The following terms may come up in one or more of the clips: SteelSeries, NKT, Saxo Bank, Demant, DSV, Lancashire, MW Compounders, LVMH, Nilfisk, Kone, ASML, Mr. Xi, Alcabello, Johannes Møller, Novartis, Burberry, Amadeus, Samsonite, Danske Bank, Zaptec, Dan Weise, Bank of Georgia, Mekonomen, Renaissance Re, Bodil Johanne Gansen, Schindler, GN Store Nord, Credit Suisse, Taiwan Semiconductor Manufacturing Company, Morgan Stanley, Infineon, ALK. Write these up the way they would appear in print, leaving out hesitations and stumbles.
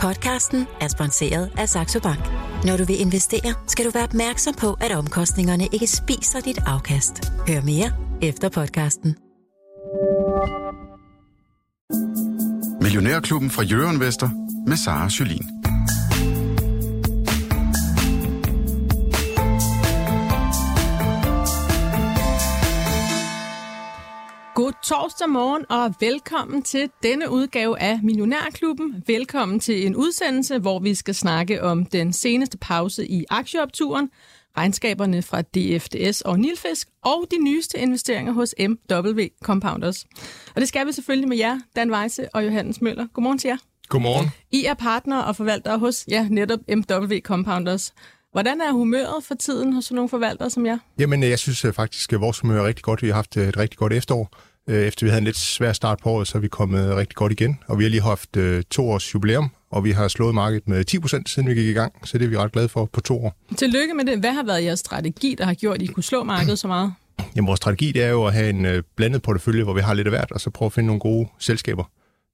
Podcasten er sponsoreret af Saxo Bank. Når du vil investere, skal du være opmærksom på, at omkostningerne ikke spiser dit afkast. Hør mere efter podcasten. Millionærklubben fra Jørgen Vester med Sara Schelin. God torsdag morgen og velkommen til denne udgave af Millionærklubben. Velkommen til en udsendelse, hvor vi skal snakke om den seneste pause i aktieopturen, regnskaberne fra DFDS og Nilfisk og de nyeste investeringer hos MW Compounders. Og det skal vi selvfølgelig med jer, Dan Weise og Johannes Møller. Godmorgen til jer. Godmorgen. I er partnere og forvaltere hos netop MW Compounders. Hvordan er humøret for tiden hos nogle forvaltere som jer? Jamen, jeg synes faktisk, at vores humør er rigtig godt. Vi har haft et rigtig godt efterår. Efter vi havde en lidt svær start på året, så er vi kommet rigtig godt igen. Og vi har lige haft 2 års jubilæum, og vi har slået markedet med 10%, siden vi gik i gang. Så det er vi ret glade for på 2 år. Tillykke med det. Hvad har været jeres strategi, der har gjort, at I kunne slå markedet så meget? Jamen, vores strategi det er jo at have en blandet portefølje, hvor vi har lidt af hvert, og så prøve at finde nogle gode selskaber.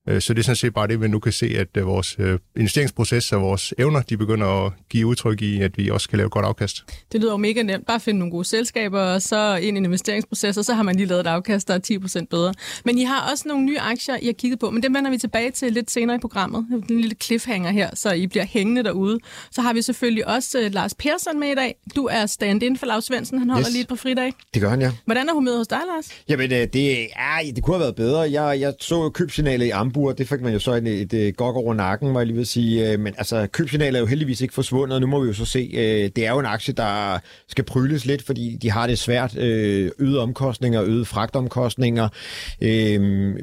Så det er sådan set bare det, vi nu kan se, at vores investeringsproces og vores evner, de begynder at give udtryk i, at vi også kan lave godt afkast. Det lyder jo mega nemt. Bare finde nogle gode selskaber, og så ind i en investeringsproces, og så har man lige lavet et afkast, der er 10% bedre. Men I har også nogle nye aktier, I har kigget på, men dem vender vi tilbage til lidt senere i programmet. Den lille cliffhanger her, så I bliver hængende derude. Så har vi selvfølgelig også Lars Persson med i dag. Du er stand-in for Lav Svendsen. Han holder lige på fridag. Det gør han, ja. Hvordan er humøret hos dig, Lars? Jamen, det kunne have været bedre. Jeg så købsignalet i det fik man jo så et gok over nakken, må jeg lige vil sige. Men altså, købsignalet er jo heldigvis ikke forsvundet, og nu må vi jo så se. Det er jo en aktie, der skal pryles lidt, fordi de har det svært. Øde omkostninger, øde fragtomkostninger.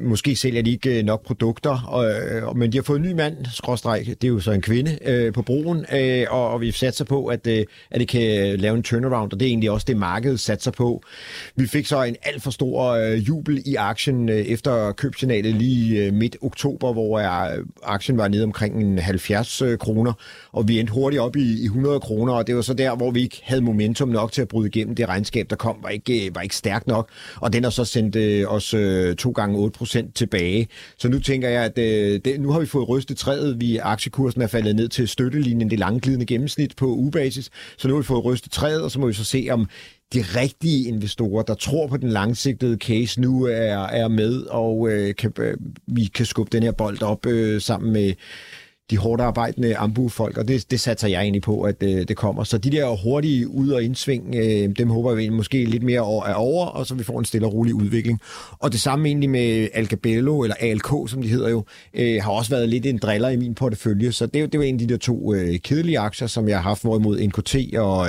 Måske sælger de ikke nok produkter. Men de har fået en ny mand, skråstreg, det er jo så en kvinde, på broen. Og vi satser på, at det kan lave en turnaround, og det er egentlig også det, markedet satser på. Vi fik så en alt for stor jubel i aktien efter købsignalet lige midt oktober, hvor aktien var nede omkring 70 kroner, og vi endte hurtigt op i 100 kroner, og det var så der, hvor vi ikke havde momentum nok til at bryde igennem. Det regnskab, der kom, var ikke stærkt nok, og den har så sendt os 2x8% tilbage. Så nu tænker jeg, at nu har vi fået rystet træet. Aktiekursen er faldet ned til støttelinjen, det langglidende gennemsnit på ugebasis, så nu har vi fået rystet træet, og så må vi så se, om de rigtige investorer, der tror på den langsigtede case, nu er med, og vi kan skubbe den her bold op sammen med de hårdt arbejdende ambufolk, og det satser jeg egentlig på, at det kommer. Så de der hurtige ud- og indsving, dem håber vi måske lidt mere er over, og så vi får en stille og rolig udvikling. Og det samme egentlig med Alcabello, eller ALK, som de hedder jo, har også været lidt en driller i min portefølje, så det var en af de der 2 kedelige aktier, som jeg har haft, hvorimod NKT og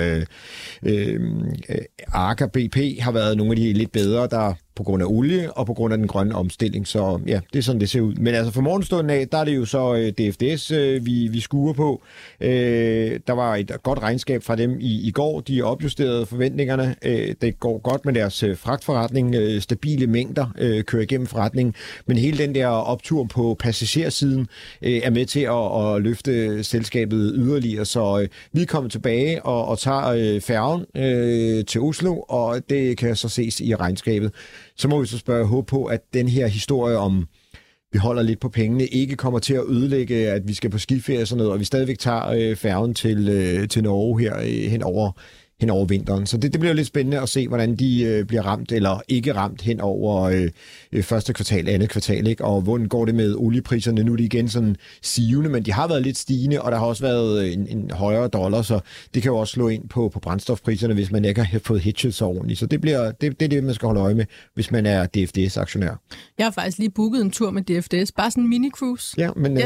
ARK og BP har været nogle af de lidt bedre, der på grund af olie og på grund af den grønne omstilling. Så ja, det er sådan, det ser ud. Men altså for morgenstunden af, der er det jo så DFDS, vi skuer på. Der var et godt regnskab fra dem i går. De opjusterede forventningerne. Det går godt med deres fragtforretning. Stabile mængder kører igennem forretningen. Men hele den der optur på passagersiden er med til at løfte selskabet yderligere. Så vi kommer tilbage og tager færgen til Oslo, og det kan så ses i regnskabet. Så må vi så håbe på, at den her historie om, vi holder lidt på pengene, ikke kommer til at ødelægge, at vi skal på skiferie og sådan noget, og vi stadigvæk tager færgen til Norge her hen over vinteren. Så det bliver lidt spændende at se, hvordan de bliver ramt eller ikke ramt hen over første kvartal, andet kvartal, ikke? Og hvordan går det med oliepriserne? Nu er de igen sådan sivende, men de har været lidt stigende, og der har også været en højere dollar, så det kan jo også slå ind på brændstofpriserne, hvis man ikke har fået hedget så ordentligt. Så det er det, man skal holde øje med, hvis man er DFDS-aktionær. Jeg har faktisk lige booket en tur med DFDS, bare sådan en mini-cruise. Ja, men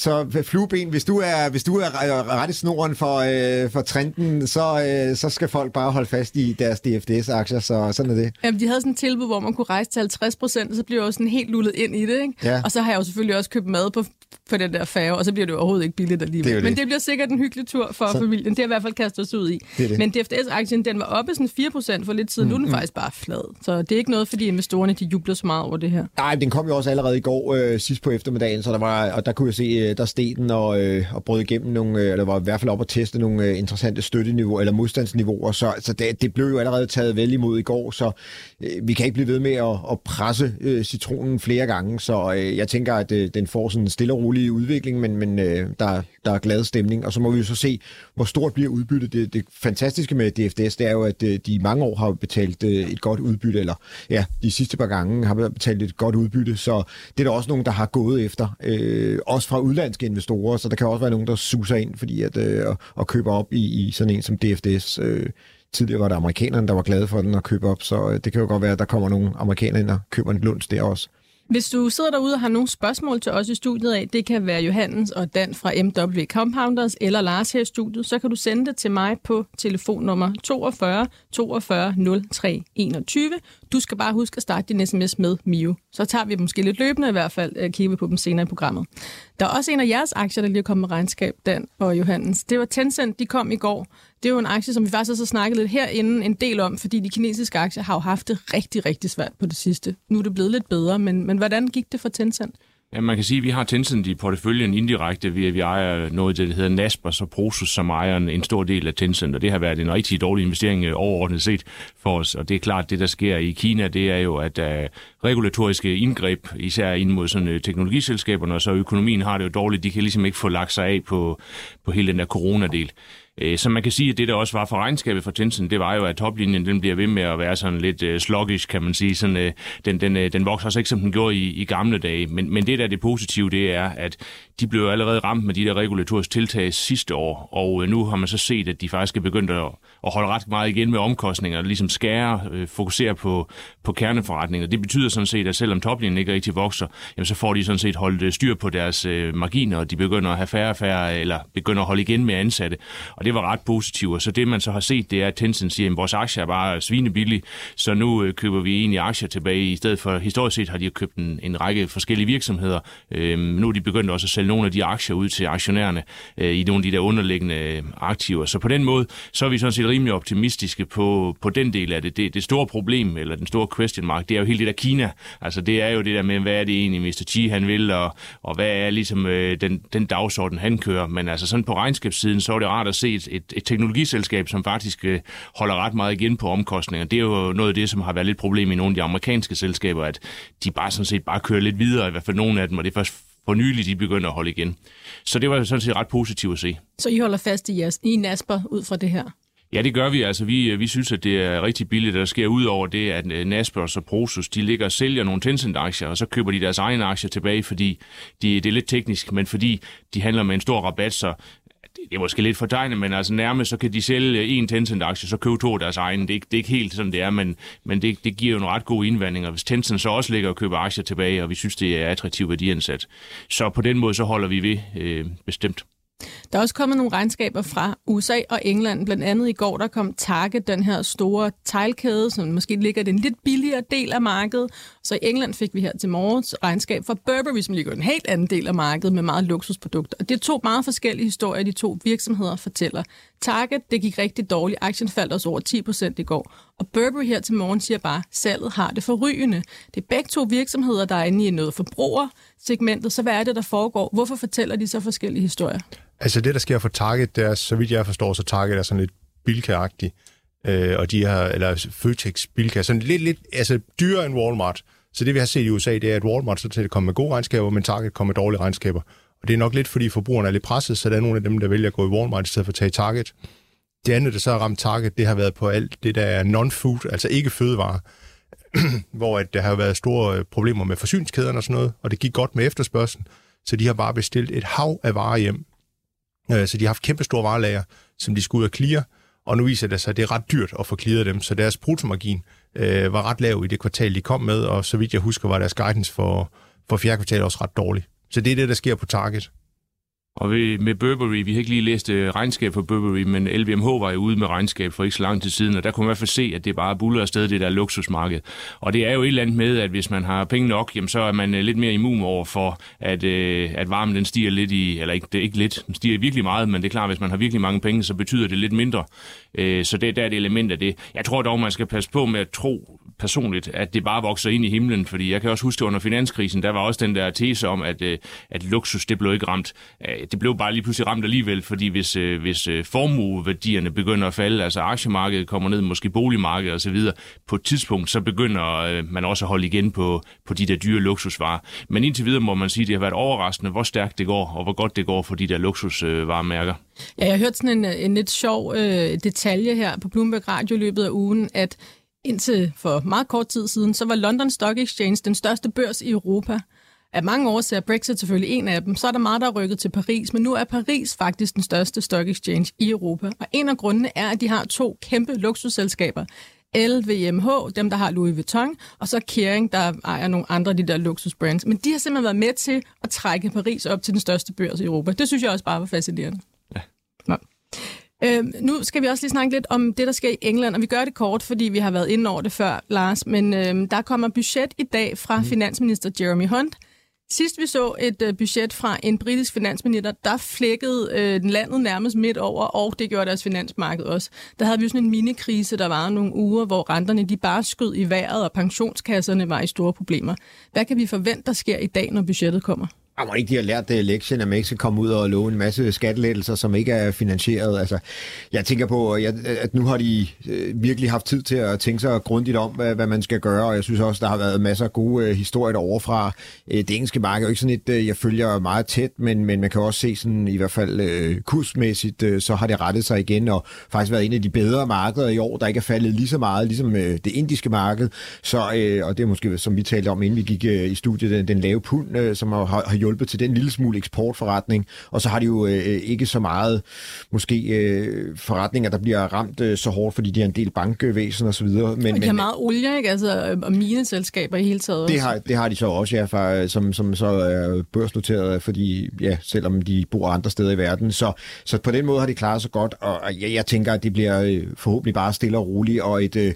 så flueben, hvis du er rettesnoren for trenden, så skal folk bare holde fast i deres DFDS-aktier, så sådan er det. Jamen, de havde sådan et tilbud, hvor man kunne rejse til 50%, så bliver jeg jo sådan helt lullet ind i det, ikke? Ja. Og så har jeg jo selvfølgelig også købt mad på på den der færge, og så bliver det overhovedet ikke billigt alligevel. Men det bliver sikkert en hyggelig tur for familien. Det har i hvert fald kastet os ud i. Det. Men DFDS-aktien, den var oppe sådan 4% for lidt siden. Nu er den faktisk bare flad. Så det er ikke noget, fordi investorerne de jubler så meget over det her. Nej, den kom jo også allerede i går sidst på eftermiddagen, så der var, og der kunne jeg se, der steg den og brød igennem nogle, eller var i hvert fald op og teste nogle interessante støtteniveauer, eller modstandsniveauer. Så det blev jo allerede taget vel imod i går, så vi kan ikke blive ved med at presse citronen flere gange. Så jeg tænker, at den får sådan en stille og rolig udvikling, men der er glad stemning. Og så må vi jo så se, hvor stort bliver udbyttet. Det fantastiske med DFDS, det er jo, at de i mange år har betalt et godt udbytte, eller ja, de sidste par gange har betalt et godt udbytte, så det er der også nogen, der har gået efter. Også fra udlandske investorer, så der kan også være nogen, der suser ind fordi at, og køber op i sådan en som DFDS. Tidligere var der amerikanerne, der var glade for den at købe op, så det kan jo godt være, at der kommer nogle amerikanere ind og køber en luns der også. Hvis du sidder derude og har nogle spørgsmål til os i studiet af, det kan være Johannes og Dan fra MW Compounders eller Lars her i studiet, så kan du sende det til mig på telefonnummer 42 42 03 21. Du skal bare huske at starte din sms med Mio. Så tager vi måske lidt løbende i hvert fald, kigger vi på dem senere i programmet. Der er også en af jeres aktier, der lige er kommet med regnskab, Dan og Johannes. Det var Tencent, de kom i går. Det er jo en aktie, som vi faktisk også har snakket lidt herinde en del om, fordi de kinesiske aktier har jo haft det rigtig, rigtig svært på det sidste. Nu er det blevet lidt bedre, men hvordan gik det for Tencent? Ja, man kan sige, at vi har Tencent i porteføljen indirekte, ved at vi ejer noget, der hedder Naspers og Prosus, som ejer en stor del af Tencent, og det har været en rigtig dårlig investering overordnet set for os. Og det er klart, det der sker i Kina, det er jo, at der regulatoriske indgreb, især ind mod sådan, teknologiselskaberne, og så økonomien har det jo dårligt. De kan ligesom ikke få lagt sig af på hele den der coronadel. Så man kan sige, at det, der også var for regnskabet for Tencent, det var jo, at toplinjen den bliver ved med at være sådan lidt sluggish, kan man sige. Sådan, den vokser også ikke, som den gjorde i gamle dage. Men det, der er det positive, det er, at de blev allerede ramt med de der regulatoriske tiltag sidste år. Og nu har man så set, at de faktisk er begyndt at holde ret meget igen med omkostninger, ligesom skære, fokusere på kerneforretninger. Det betyder sådan set, at selvom toplinjen ikke rigtig vokser, jamen, så får de sådan set holdt styr på deres marginer, og de begynder at have færre og færre, eller begynder at holde igen med ansatte. Og det var ret positivt, og så det man så har set, det er, at Tencent siger, at vores aktier er bare svinebillige, så nu køber vi egentlig aktier tilbage, i stedet for historisk set har de købt en række forskellige virksomheder. Nu er de begyndt også at sælge nogle af de aktier ud til aktionærerne i nogle af de der underliggende aktiver. Så på den måde, så er vi sådan set rimelig optimistiske på den del af det. Det store problem, eller den store question mark, det er jo hele det der Kina. Altså det er jo det der med, hvad er det egentlig Mr. Xi han vil, og hvad er ligesom den dagsorden han kører. Men altså sådan på regnskabssiden, så er det rart at se et teknologiselskab, som faktisk holder ret meget igen på omkostninger. Det er jo noget af det, som har været lidt problem i nogle af de amerikanske selskaber, at de bare sådan set bare kører lidt videre, i hvert fald nogle af dem, og det er først for nylig, de begynder at holde igen. Så det var sådan set ret positivt at se. Så I holder fast i Nasper ud fra det her? Ja, det gør vi. Altså, vi synes, at det er rigtig billigt, der sker ud over det, at Naspers og Prosus, de ligger og sælger nogle Tencent-aktier, og så køber de deres egne aktier tilbage, fordi det er lidt teknisk, men fordi de handler med en stor rabat, så det er måske lidt fortegnet, men altså nærmest så kan de sælge en Tencent-aktie, så købe to af deres egne. Det er ikke helt sådan, det er, men det giver jo en ret god indvandring, og hvis Tencent så også ligger og køber aktier tilbage, og vi synes, det er attraktiv værdiansat. Så på den måde, så holder vi ved bestemt. Der er også kommet nogle regnskaber fra USA og England. Blandt andet i går, der kom Target, den her store teglkæde, som måske ligger den lidt billigere del af markedet. Så i England fik vi her til morgens regnskab fra Burberry, som ligger en helt anden del af markedet med meget luksusprodukter. Og det er to meget forskellige historier, de to virksomheder fortæller. Target, det gik rigtig dårligt. Aktien faldt også over 10% i går. Og Burberry her til morgen siger bare, at salget har det forrygende. Det er begge to virksomheder, der er inde i noget forbrugersegmentet. Så hvad er det, der foregår? Hvorfor fortæller de så forskellige historier? Altså det, der sker for Target, det er, så vidt jeg forstår, så Target er sådan lidt bilka-agtig. Og de har, eller Føtex Bilka, sådan lidt altså dyrere end Walmart. Så det, vi har set i USA, det er, at Walmart så til at komme med gode regnskaber, men Target kommer med dårlige regnskaber. Og det er nok lidt, fordi forbrugerne er lidt presset, så der er nogle af dem, der vælger at gå i Walmart i stedet for at tage Target. Det andet, der så har ramt Target, det har været på alt det, der er non-food, altså ikke fødevarer, hvor at der har været store problemer med forsyningskæderne og sådan noget, og det gik godt med efterspørgselen, så de har bare bestilt et hav af varer hjem. Så de har haft kæmpe store varelager, som de skulle ud og clear, og nu viser det sig, at det er ret dyrt at få clearet dem, så deres bruttomargin var ret lav i det kvartal, de kom med, og så vidt jeg husker, var deres guidance for fjerde kvartal også ret dårlig. Så det er det, der sker på Target. Og med Burberry, vi har ikke lige læst regnskab for Burberry, men LVMH var jo ude med regnskab for ikke så lang tid siden, og der kunne man i hvert fald se, at det bare buller afsted, det der luksusmarked. Og det er jo et eller andet med, at hvis man har penge nok, jamen, så er man lidt mere immun over for, at varmen den stiger lidt i, eller ikke, det er ikke lidt, den stiger virkelig meget, men det er klart, hvis man har virkelig mange penge, så betyder det lidt mindre. Så det der er et element af det. Jeg tror dog, man skal passe på med at tro personligt, at det bare vokser ind i himlen, fordi jeg kan også huske, under finanskrisen, der var også den der tese om, at luksus, det blev ikke ramt. Det blev bare lige pludselig ramt alligevel, fordi hvis formueværdierne begynder at falde, altså aktiemarkedet kommer ned, måske boligmarkedet osv., på et tidspunkt, så begynder man også at holde igen på de der dyre luksusvarer. Men indtil videre må man sige, at det har været overraskende, hvor stærkt det går, og hvor godt det går for de der luksusvaremærker. Ja, jeg hørte sådan en lidt sjov detalje her på Bloomberg Radio løbet af ugen, at indtil for meget kort tid siden, så var London Stock Exchange den største børs i Europa. Af mange årsager, Brexit selvfølgelig en af dem, så er der meget, der er rykket til Paris, men nu er Paris faktisk den største stock exchange i Europa. Og en af grundene er, at de har to kæmpe luksusselskaber. LVMH, dem der har Louis Vuitton, og så Kering, der ejer nogle andre af de der luksusbrands. Men de har simpelthen været med til at trække Paris op til den største børs i Europa. Det synes jeg også bare var fascinerende. Ja. Nå. Nu skal vi også lige snakke lidt om det, der sker i England, og vi gør det kort, fordi vi har været inde over det før, Lars, men der kommer budget i dag fra finansminister Jeremy Hunt. Sidst vi så et budget fra en britisk finansminister, der flækkede landet nærmest midt over, og det gjorde deres finansmarked også. Der havde vi sådan en minikrise, der var nogle uger, hvor renterne de bare skød i vejret, og pensionskasserne var i store problemer. Hvad kan vi forvente, der sker i dag, når budgettet kommer? Jeg må ikke, de har lært lektien, at man ikke skal komme ud og låne en masse skattelettelser, som ikke er finansieret. Altså, jeg tænker på, at nu har de virkelig haft tid til at tænke sig grundigt om, hvad man skal gøre, og jeg synes også, der har været masser af gode historier derovre fra det engelske marked. Ikke sådan et, jeg følger meget tæt, men man kan også se sådan, i hvert fald kursmæssigt, så har det rettet sig igen, og faktisk været en af de bedre markeder i år, der ikke er faldet lige så meget, ligesom det indiske marked. Så, og det er måske, som vi talte om, inden vi gik i studiet, den lave pund, som har hjulpet til den lille smule eksportforretning, og så har de jo ikke så meget måske forretninger, der bliver ramt så hårdt, fordi de har en del bankvæsen og så videre. Men de har meget olie, ikke? Altså, og mineselskaber i hele taget. Det har de så også, ja, som så er børsnoteret, fordi ja, selvom de bor andre steder i verden. Så på den måde har de klaret sig godt, og jeg tænker, at det bliver forhåbentlig bare stille og roligt, og et det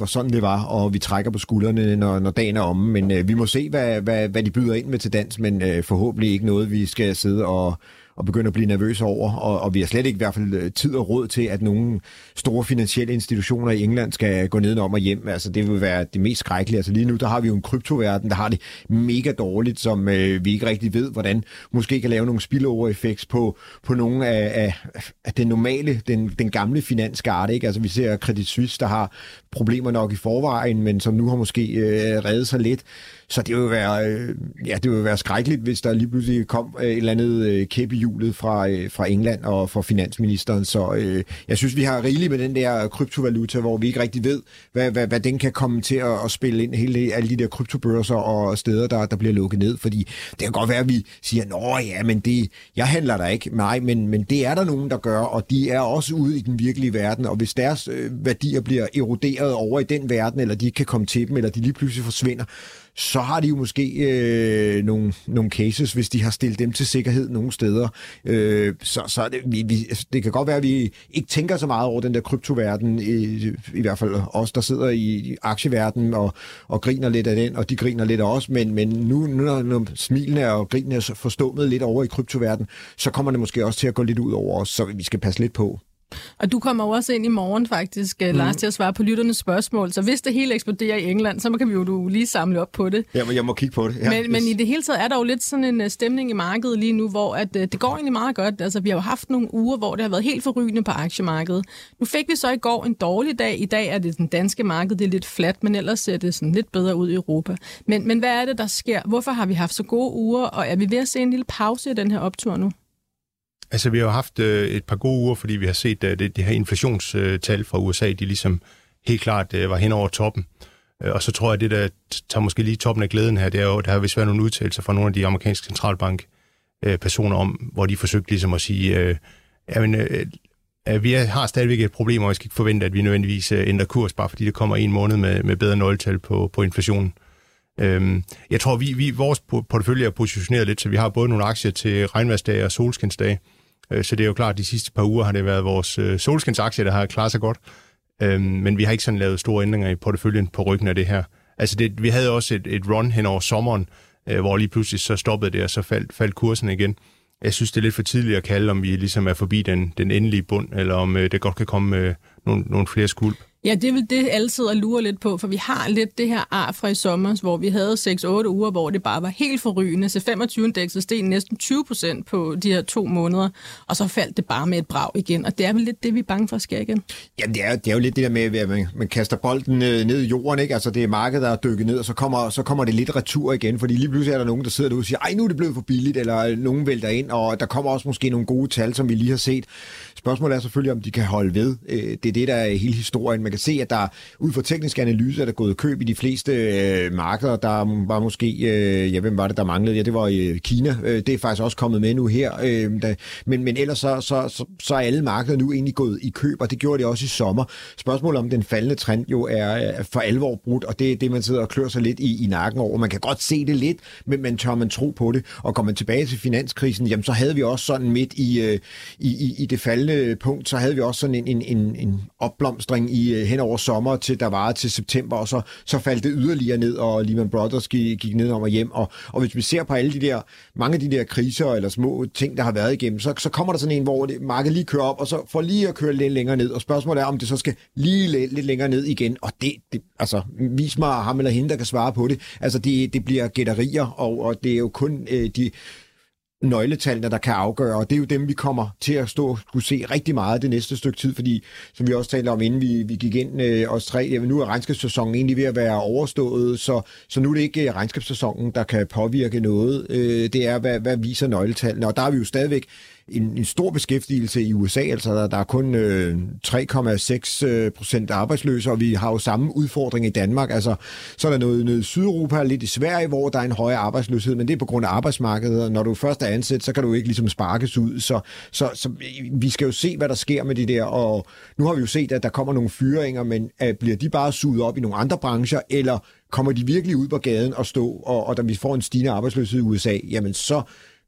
var sådan, det var, og vi trækker på skuldrene, når dagen er omme, men vi må se, hvad de byder ind med til dans, men forhåbentlig ikke noget, vi skal sidde og begynde at blive nervøse over, og vi har slet ikke i hvert fald tid og råd til, at nogle store finansielle institutioner i England skal gå nedenom og hjem. Altså, det vil være det mest skrækkelige. Altså, lige nu, der har vi jo en kryptoverden, der har det mega dårligt, som vi ikke rigtig ved, hvordan måske kan lave nogle spillover-effekts på nogle af den normale, den gamle finansgarde, ikke? Altså, vi ser Credit Suisse, der har problemer nok i forvejen, men som nu har måske reddet sig lidt. Så det vil være, det vil være skrækkeligt, hvis der lige pludselig kom et eller andet kæp i hjulet fra England og fra finansministeren. Så jeg synes, vi har rigeligt med den der kryptovaluta, hvor vi ikke rigtig ved, hvad den kan komme til at spille ind, alle de der kryptobørser og steder, der bliver lukket ned. Fordi det kan godt være, at vi siger, jeg handler der ikke. Nej, men det er der nogen, der gør, og de er også ude i den virkelige verden. Og hvis deres værdier bliver eroderet over i den verden, eller de ikke kan komme til dem, eller de lige pludselig forsvinder, så har de jo måske nogle cases, hvis de har stillet dem til sikkerhed nogle steder. Så det kan godt være, at vi ikke tænker så meget over den der kryptoverden, i hvert fald os, der sidder i aktieverdenen og griner lidt af den, og de griner lidt af os, men nu når smilene og grinene er forstummet lidt over i kryptoverdenen, så kommer det måske også til at gå lidt ud over os, så vi skal passe lidt på. Og du kommer også ind i morgen faktisk, Lars, til at svare på lytternes spørgsmål. Så hvis det hele eksploderer i England, så kan vi jo lige samle op på det. Ja, men jeg må kigge på det. Ja, men i det hele taget er der jo lidt sådan en stemning i markedet lige nu, hvor at det går egentlig meget godt. Altså, vi har jo haft nogle uger, hvor det har været helt forrygende på aktiemarkedet. Nu fik vi så i går en dårlig dag. I dag er det den danske marked, det er lidt fladt, men ellers ser det sådan lidt bedre ud i Europa. Men hvad er det, der sker? Hvorfor har vi haft så gode uger, og er vi ved at se en lille pause i den her optur nu? Altså, vi har jo haft et par gode uger, fordi vi har set det her inflationstal fra USA, de ligesom helt klart var hen over toppen. Og så tror jeg, at det, der tager måske lige toppen af glæden her, det er jo, der har vist været nogle udtalelser fra nogle af de amerikanske centralbankpersoner om, hvor de forsøgte ligesom at sige, vi har stadigvæk et problem, og vi skal ikke forvente, at vi nødvendigvis ændrer kurs, bare fordi det kommer en måned med bedre nøgletal på inflationen. Jeg tror, vores portefølje er positioneret lidt, så vi har både nogle aktier til regnværsdage og solskinsdage. Så det er jo klart, at de sidste par uger har det været vores solskinsaktier, der har klaret sig godt. Men vi har ikke sådan lavet store ændringer i porteføljen på ryggen af det her. Altså det, vi havde også et run hen over sommeren, hvor lige pludselig så stoppede det, og så faldt kursen igen. Jeg synes, det er lidt for tidligt at kalde, om vi ligesom er forbi den endelige bund, eller om det godt kan komme nogle flere skulp. Ja, det er vel det, alle sidder og lurer lidt på, for vi har lidt det her ar fra i sommer, hvor vi havde 6-8 uger, hvor det bare var helt forrygende. Så 25-indekset steg næsten 20% på de her 2 måneder, og så faldt det bare med et brag igen. Og det er vel lidt det, vi er bange for at sker igen. Jamen, det er jo lidt det der med, at man kaster bolden ned i jorden, ikke? Altså, det er markedet, der er dykket ned, og så kommer det lidt retur igen, fordi lige pludselig er der nogen, der sidder derude og siger, ej, nu er det blevet for billigt, eller nogen vælter ind, og der kommer også måske nogle gode tal, som vi lige har set. Spørgsmålet er selvfølgelig, om de kan holde ved. Det er det, der er hele historien. Man kan se, at der ud fra tekniske analyser, der er gået køb i de fleste markeder. Der var måske, hvem var det, der manglede? Ja, det var Kina. Det er faktisk også kommet med nu her. Men ellers så er alle markeder nu egentlig gået i køb, og det gjorde det også i sommer. Spørgsmålet om den faldende trend jo er for alvor brudt, og det er det, man sidder og klør sig lidt i nakken over. Man kan godt se det lidt, men man tør tro på det. Og går man tilbage til finanskrisen, jamen så havde vi også sådan midt i det faldende punkt, så havde vi også sådan en opblomstring i hen over sommer, til der var til september, og så faldt det yderligere ned, og Lehman Brothers gik ned om og hjem. Og hvis vi ser på alle de der, mange af de der kriser eller små ting, der har været igennem, så kommer der sådan en, hvor markedet lige kører op, og så får lige at køre lidt længere ned. Og spørgsmålet er, om det så skal lige lidt længere ned igen. Og det altså, vis mig ham eller hende, der kan svare på det. Altså, det bliver gætterier, og det er jo kun de nøgletallene, der kan afgøre, og det er jo dem, vi kommer til at stå og kunne se rigtig meget det næste stykke tid, fordi, som vi også talte om, inden vi gik ind os tre, jamen, nu er regnskabssæsonen egentlig ved at være overstået, så nu er det ikke regnskabssæsonen, der kan påvirke noget. Det er, hvad viser nøgletallene, og der er vi jo stadigvæk en stor beskæftigelse i USA, altså der er kun 3,6% arbejdsløse, og vi har jo samme udfordring i Danmark. Altså, så er der noget Sydeuropa, lidt i Sverige, hvor der er en høj arbejdsløshed, men det er på grund af arbejdsmarkedet, og når du først er ansat, så kan du ikke ligesom sparkes ud. Så vi skal jo se, hvad der sker med det der, og nu har vi jo set, at der kommer nogle fyringer, men bliver de bare suget op i nogle andre brancher, eller kommer de virkelig ud på gaden og stå, og da vi får en stigende arbejdsløshed i USA, jamen så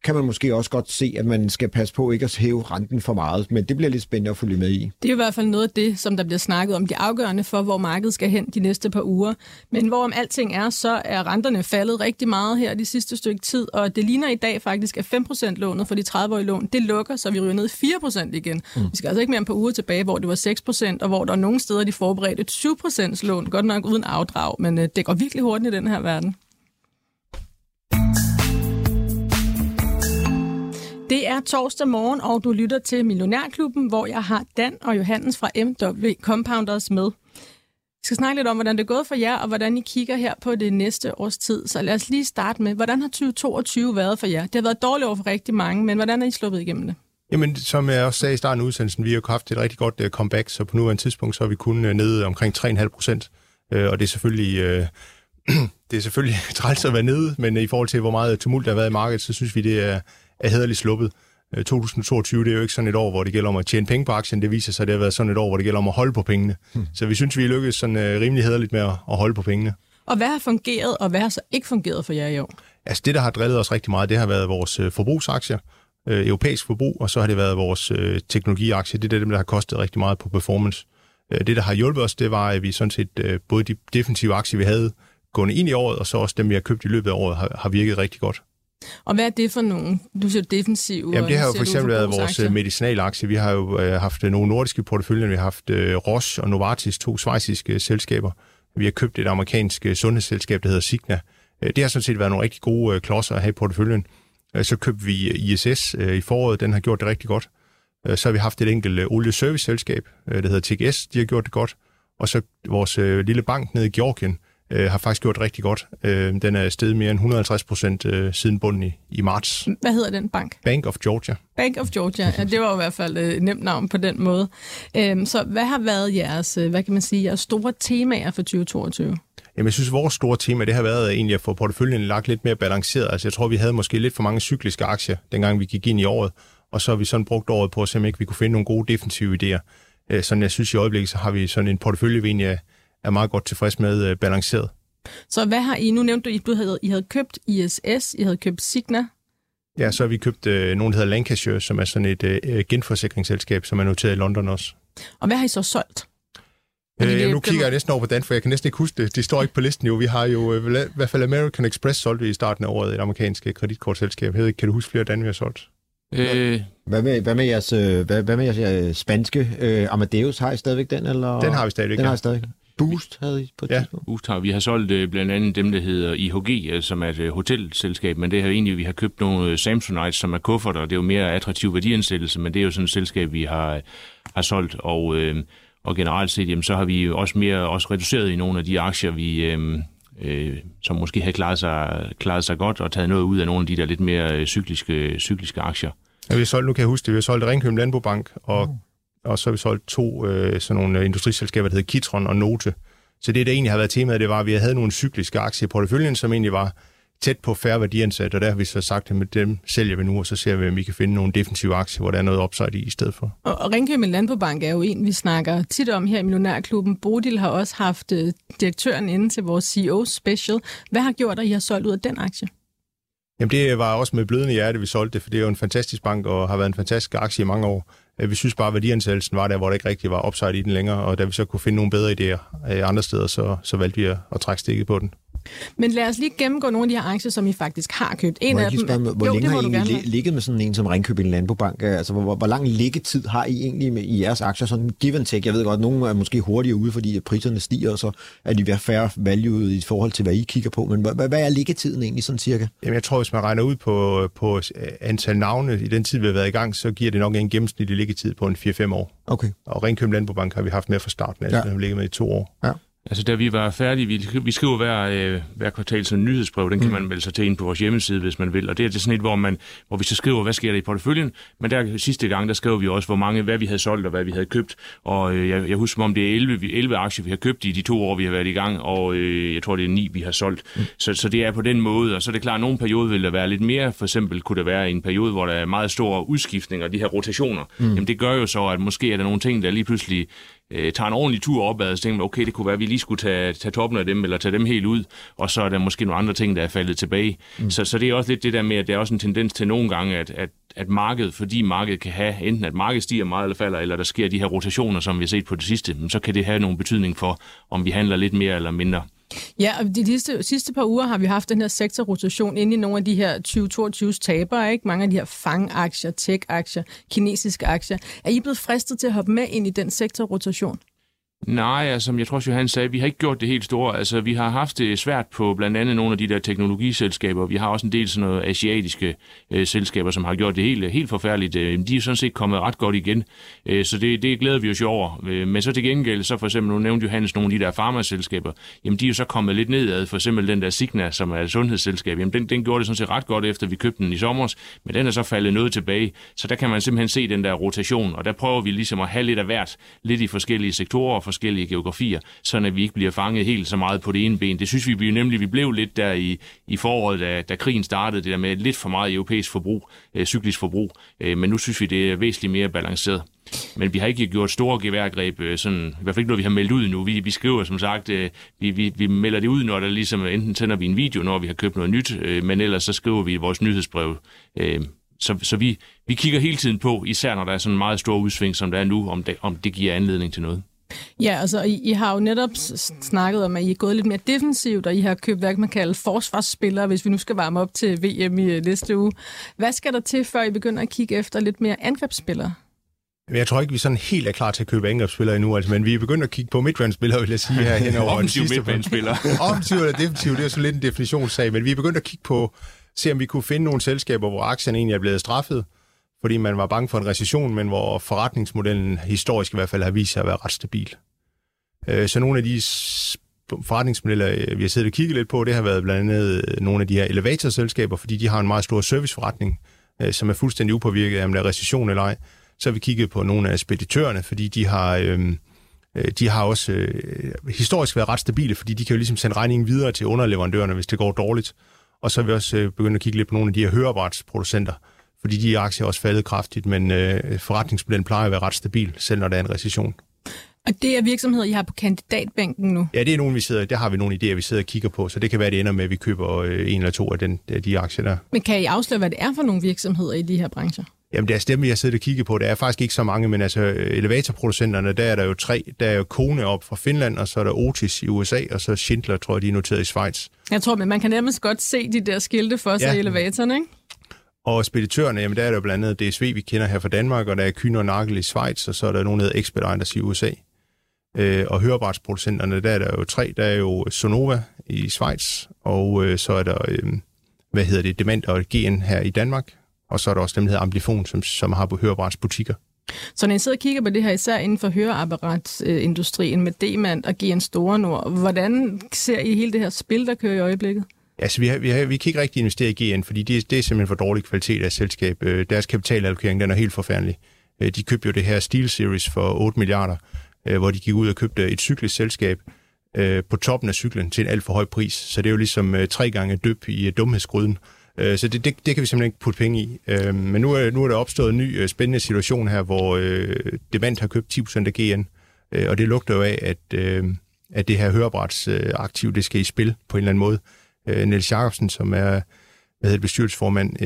kan man måske også godt se, at man skal passe på ikke at hæve renten for meget, men det bliver lidt spændende at følge med i. Det er i hvert fald noget af det, som der bliver snakket om, de afgørende for, hvor markedet skal hen de næste par uger. Men hvorom alting er, så er renterne faldet rigtig meget her de sidste stykke tid, og det ligner i dag faktisk, at 5%-lånet for de 30-årige lån, det lukker, så vi ryger ned 4% igen. Mm. Vi skal altså ikke mere end par uger tilbage, hvor det var 6%, og hvor der er nogle steder, de forberedte et 7%-lån, godt nok uden afdrag, men det går virkelig hurtigt i den her verden. Det er torsdag morgen, og du lytter til Millionærklubben, hvor jeg har Dan og Johannes fra MW Compounders med. Vi skal snakke lidt om, hvordan det er gået for jer, og hvordan I kigger her på det næste års tid. Så lad os lige starte med, hvordan har 2022 været for jer? Det har været dårligt over for rigtig mange, men hvordan er I sluppet igennem det? Jamen, som jeg også sagde i starten af udsendelsen, vi har jo haft et rigtig godt comeback, så på nuværende tidspunkt så er vi kun nede omkring 3,5%. Og det er selvfølgelig... Det er selvfølgelig træls at være nede, men i forhold til, hvor meget tumult der har været i markedet, så synes vi, det er hæderligt sluppet. 2022, det er jo ikke sådan et år, hvor det gælder om at tjene penge på aktien. Det viser sig, at det har været sådan et år, hvor det gælder om at holde på pengene. Så vi synes, vi lykkes sådan rimelig hæderligt med at holde på pengene. Og hvad har fungeret, og hvad har så ikke fungeret for jer i år? Altså det, der har drillet os rigtig meget, det har været vores forbrugsaktier, europæisk forbrug, og så har det været vores teknologiaktier. Det er dem, der har kostet rigtig meget på performance. Det, der har hjulpet os, det var, at vi sådan set både de defensive aktier, vi havde gående ind i året, og så også dem, vi har købt i løbet af året, har virket rigtig godt. Og hvad er det for nogen? Du siger defensive. Jamen det har jo for eksempel været vores medicinalaktie. Vi har jo haft nogle nordiske porteføljer. Vi har haft Roche og Novartis, 2 schweiziske selskaber. Vi har købt et amerikansk sundhedsselskab, der hedder Cigna. Det har sådan set været nogle rigtig gode klodser at have i porteføljen. Så købte vi ISS i foråret. Den har gjort det rigtig godt. Så har vi haft et enkelt olieserviceselskab, der hedder TGS. De har gjort det godt. Og så vores lille bank nede i Georgien har faktisk gjort rigtig godt. Den er steget mere end 150% siden bunden i marts. Hvad hedder den bank? Bank of Georgia. Bank of Georgia, ja, det var i hvert fald et nemt navn på den måde. Så hvad har været jeres, hvad kan man sige, jeres store temaer for 2022? Jamen, jeg synes, vores store tema, det har været egentlig at få porteføljen lagt lidt mere balanceret. Altså, jeg tror, vi havde måske lidt for mange cykliske aktier, dengang vi gik ind i året, og så har vi sådan brugt året på, at simpelthen ikke vi kunne finde nogle gode defensive idéer. Sådan, jeg synes, i øjeblikket, så har vi sådan en portefølje, vi egentlig er meget godt tilfreds med balanceret. Så hvad har I, nu nævnte du, at I havde købt ISS, I havde købt Cigna. Ja, så har vi købt nogen, der hedder Lancashire, som er sådan et genforsikringsselskab, som er noteret i London også. Og hvad har I så solgt? Nu kigger jeg næsten over på Dan, for jeg kan næsten ikke huske det. Det står ikke på listen jo. Vi har jo i hvert fald American Express solgt i starten af året, et amerikansk kreditkortselskab. Hedder, kan du huske flere, Dan, vi har solgt? Hvad med jeres spanske Amadeus? Har I stadigvæk den? Eller? Den har vi stadigvæk, Boost havde I på et tidspunkt? Boost har vi. Vi har solgt blandt andet dem, der hedder IHG, som er et hotelselskab, men det har egentlig, vi har købt nogle Samsonite, som er kufferter. Det er jo mere attraktiv værdiansættelse, men det er jo sådan et selskab, vi har solgt, og generelt set, jamen, så har vi også mere reduceret i nogle af de aktier, vi, som måske har klaret sig godt og taget noget ud af nogle af de der lidt mere cykliske aktier. Ja, vi har solgt, nu kan jeg huske det, vi har solgt Ringkjøbing Landbobank, og så har vi solgt to sådan nogle industriselskaber, der hedder Kitron og Note. Så det, der egentlig har været temaet, det var, at vi havde nogle cykliske aktier i porteføljen, som egentlig var tæt på færre værdiansat, og der har vi så sagt, at med dem sælger vi nu, og så ser vi, om vi kan finde nogle defensive aktier, hvor der er noget upside i stedet for. Og Ringkøbing Landbobank er jo en, vi snakker tit om her i Millionærklubben. Bodil har også haft direktøren inde til vores CEO-special. Hvad har gjort, at I har solgt ud af den aktie? Jamen det var også med blødende hjerte, vi solgte det, for det er jo en fantastisk bank, og har været en fantastisk aktie i mange år. Vi synes bare, at værdiansættelsen var der, hvor der ikke rigtig var upside i den længere, og da vi så kunne finde nogle bedre idéer andre steder, så valgte vi at trække stikket på den. Men lad os lige gennemgå nogle af de her aktier, som I faktisk har købt. En af dem, hvor længe har I egentlig ligget med sådan en som Ringkøbing Landbobank? Altså, hvor lang liggetid har I egentlig med i jeres aktier? Sådan give and take. Jeg ved godt, nogle er måske hurtigere ude, fordi priserne stiger, og så er de færre value i forhold til, hvad I kigger på. Men hvad er liggetiden egentlig sådan cirka? Jamen, jeg tror, hvis man regner ud på antal navne i den tid, vi har været i gang, så giver det nok en gennemsnitlig liggetid på en 4-5 år. Okay. Og Ringkøbing Landbobank har vi haft med fra starten, altså vi har ligget med i 2 år. Ja. Altså, da vi var færdige, vi skriver hver kvartal sådan en nyhedsbrev, den kan man melde sig til ind på vores hjemmeside, hvis man vil. Og det er sådan et, hvor vi så skriver, hvad sker der i porteføljen, men der sidste gang, der skrev vi også, hvad vi havde solgt og hvad vi havde købt. Og jeg husker, som om det er 11 aktier, vi har købt i de 2 år, vi har været i gang, og jeg tror, det er 9, vi har solgt. Så det er på den måde, og så er det klart, at nogle perioder vil der være lidt mere. For eksempel kunne der være en periode, hvor der er meget store udskiftninger, de her rotationer. Jamen, det gør jo så, at måske er der nogle ting, der lige pludselig tager en ordentlig tur opad, og så tænker man, okay, det kunne være, at vi lige skulle tage toppen af dem, eller tage dem helt ud, og så er der måske nogle andre ting, der er faldet tilbage. Så det er også lidt det der med, at der er også en tendens til nogle gange, at markedet, fordi markedet kan have, enten at markedet stiger meget eller falder, eller der sker de her rotationer, som vi har set på det sidste, så kan det have nogen betydning for, om vi handler lidt mere eller mindre. Ja, og de sidste par uger har vi haft den her sektorrotation inde i nogle af de her 2022's tabere, ikke? Mange af de her fang-aktier, tech-aktier, kinesiske aktier. Er I blevet fristet til at hoppe med ind i den sektorrotation? Nej, altså, som jeg tror, Johan sagde, vi har ikke gjort det helt store. Altså, vi har haft det svært på blandt andet nogle af de der teknologiselskaber. Vi har også en del sådan noget asiatiske selskaber, som har gjort det helt forfærdeligt. De er sådan set kommet ret godt igen, så det glæder vi os jo over. Men så til gengæld, så for eksempel, nu nævnte Johannes nogle af de der farmaselskaber, jamen de er jo så kommet lidt nedad. For eksempel den der Cigna, som er et sundhedsselskab, jamen den gjorde det sådan set ret godt, efter vi købte den i sommer, men den er så faldet noget tilbage. Så der kan man simpelthen se den der rotation, og der prøver vi ligesom at have lidt af hvert, lidt i forskellige sektorer, forskellige geografier, sådan at vi ikke bliver fanget helt så meget på det ene ben. Det synes vi nemlig, vi blev lidt der i foråret, da krigen startede, det der med lidt for meget europæisk forbrug, cyklisk forbrug, men nu synes vi, det er væsentligt mere balanceret. Men vi har ikke gjort store geværgreb, sådan, i hvert fald ikke noget, vi har meldt ud nu. Vi skriver, som sagt, vi melder det ud, når der ligesom, enten sender vi en video, når vi har købt noget nyt, men ellers så skriver vi vores nyhedsbrev. Så vi kigger hele tiden på, især når der er sådan en meget stor udsving, som der er nu, om det giver anledning til noget. Ja, altså I har jo netop snakket om, at I er gået lidt mere defensivt, og I har købt, hvad man kalder forsvarsspillere, hvis vi nu skal varme op til VM i næste uge. Hvad skal der til, før I begynder at kigge efter lidt mere angrebsspillere? Jeg tror ikke, vi sådan helt er klar til at købe angrebsspillere endnu, altså, men vi er begyndt at kigge på midtbanespillere, vil jeg sige, her henover. Offensiv midtbanespillere. Offensiv eller defensiv, det er så lidt en definitionssag, men vi er begyndt at kigge på, se om vi kunne finde nogle selskaber, hvor aktierne egentlig er blevet straffet, fordi man var bange for en recession, men hvor forretningsmodellen historisk i hvert fald har vist sig at være ret stabil. Så nogle af de forretningsmodeller, vi har siddet og kigget lidt på, det har været blandt andet nogle af de her elevatorselskaber, fordi de har en meget stor serviceforretning, som er fuldstændig upåvirket af, om der er recession eller ej. Så har vi kigget på nogle af speditørerne, fordi de har også historisk været ret stabile, fordi de kan jo ligesom sende regningen videre til underleverandørerne, hvis det går dårligt. Og så har vi også begyndt at kigge lidt på nogle af de her høreapparatsproducenter, fordi de aktier er også faldet kraftigt, men forretningsmodellen plejer at være ret stabil, selv når der er en recession. Og det er virksomheder, I har på kandidatbænken nu? Ja, det er nogen, vi sidder, der har vi nogle idéer, vi sidder og kigger på, så det kan være, det ender med, at vi køber en eller to af de aktier der. Men kan I afsløre, hvad det er for nogle virksomheder i de her brancher? Jamen, det er dem, jeg sidder og kigger på. Der er faktisk ikke så mange, men altså elevatorproducenterne, der er der jo tre. Der er jo Kone op fra Finland, og så er der Otis i USA, og så Schindler, tror jeg, de er noteret i Schweiz. Jeg tror, men man kan nærmest godt se de der skilte for sig i elevatoren, ikke? Og speditørerne, jamen der er der blandt andet DSV, vi kender her fra Danmark, og der er Kühne & Nagel i Schweiz, og så er der nogen, der hedder Expeditors i USA. Og høreapparatsproducenterne, der er der jo tre. Der er jo Sonova i Schweiz, og så er der, Demant og GN her i Danmark. Og så er der også dem, der hedder Amplifon, som har på høreapparatsbutikker. Så når I sidder og kigger på det her, især inden for høreapparatsindustrien med Demant og GN Store Nord, hvordan ser I hele det her spil, der kører i øjeblikket? Altså, vi kan ikke rigtig investere i GN, fordi det er simpelthen for dårlig kvalitet af selskab. Deres kapitalallokering, den er helt forfærdelig. De købte jo det her SteelSeries for 8 milliarder, hvor de gik ud og købte et cyklisk selskab på toppen af cyklen til en alt for høj pris. Så det er jo ligesom 3 gange dyb i dumhedsgryden. Så det kan vi simpelthen ikke putte penge i. Men nu er der opstået en ny spændende situation her, hvor Demant har købt 10% af GN, og det lugter jo af, at det her høreapparatsaktiv, det skal i spil på en eller anden måde. Niels Jacobsen, som er bestyrelsesformand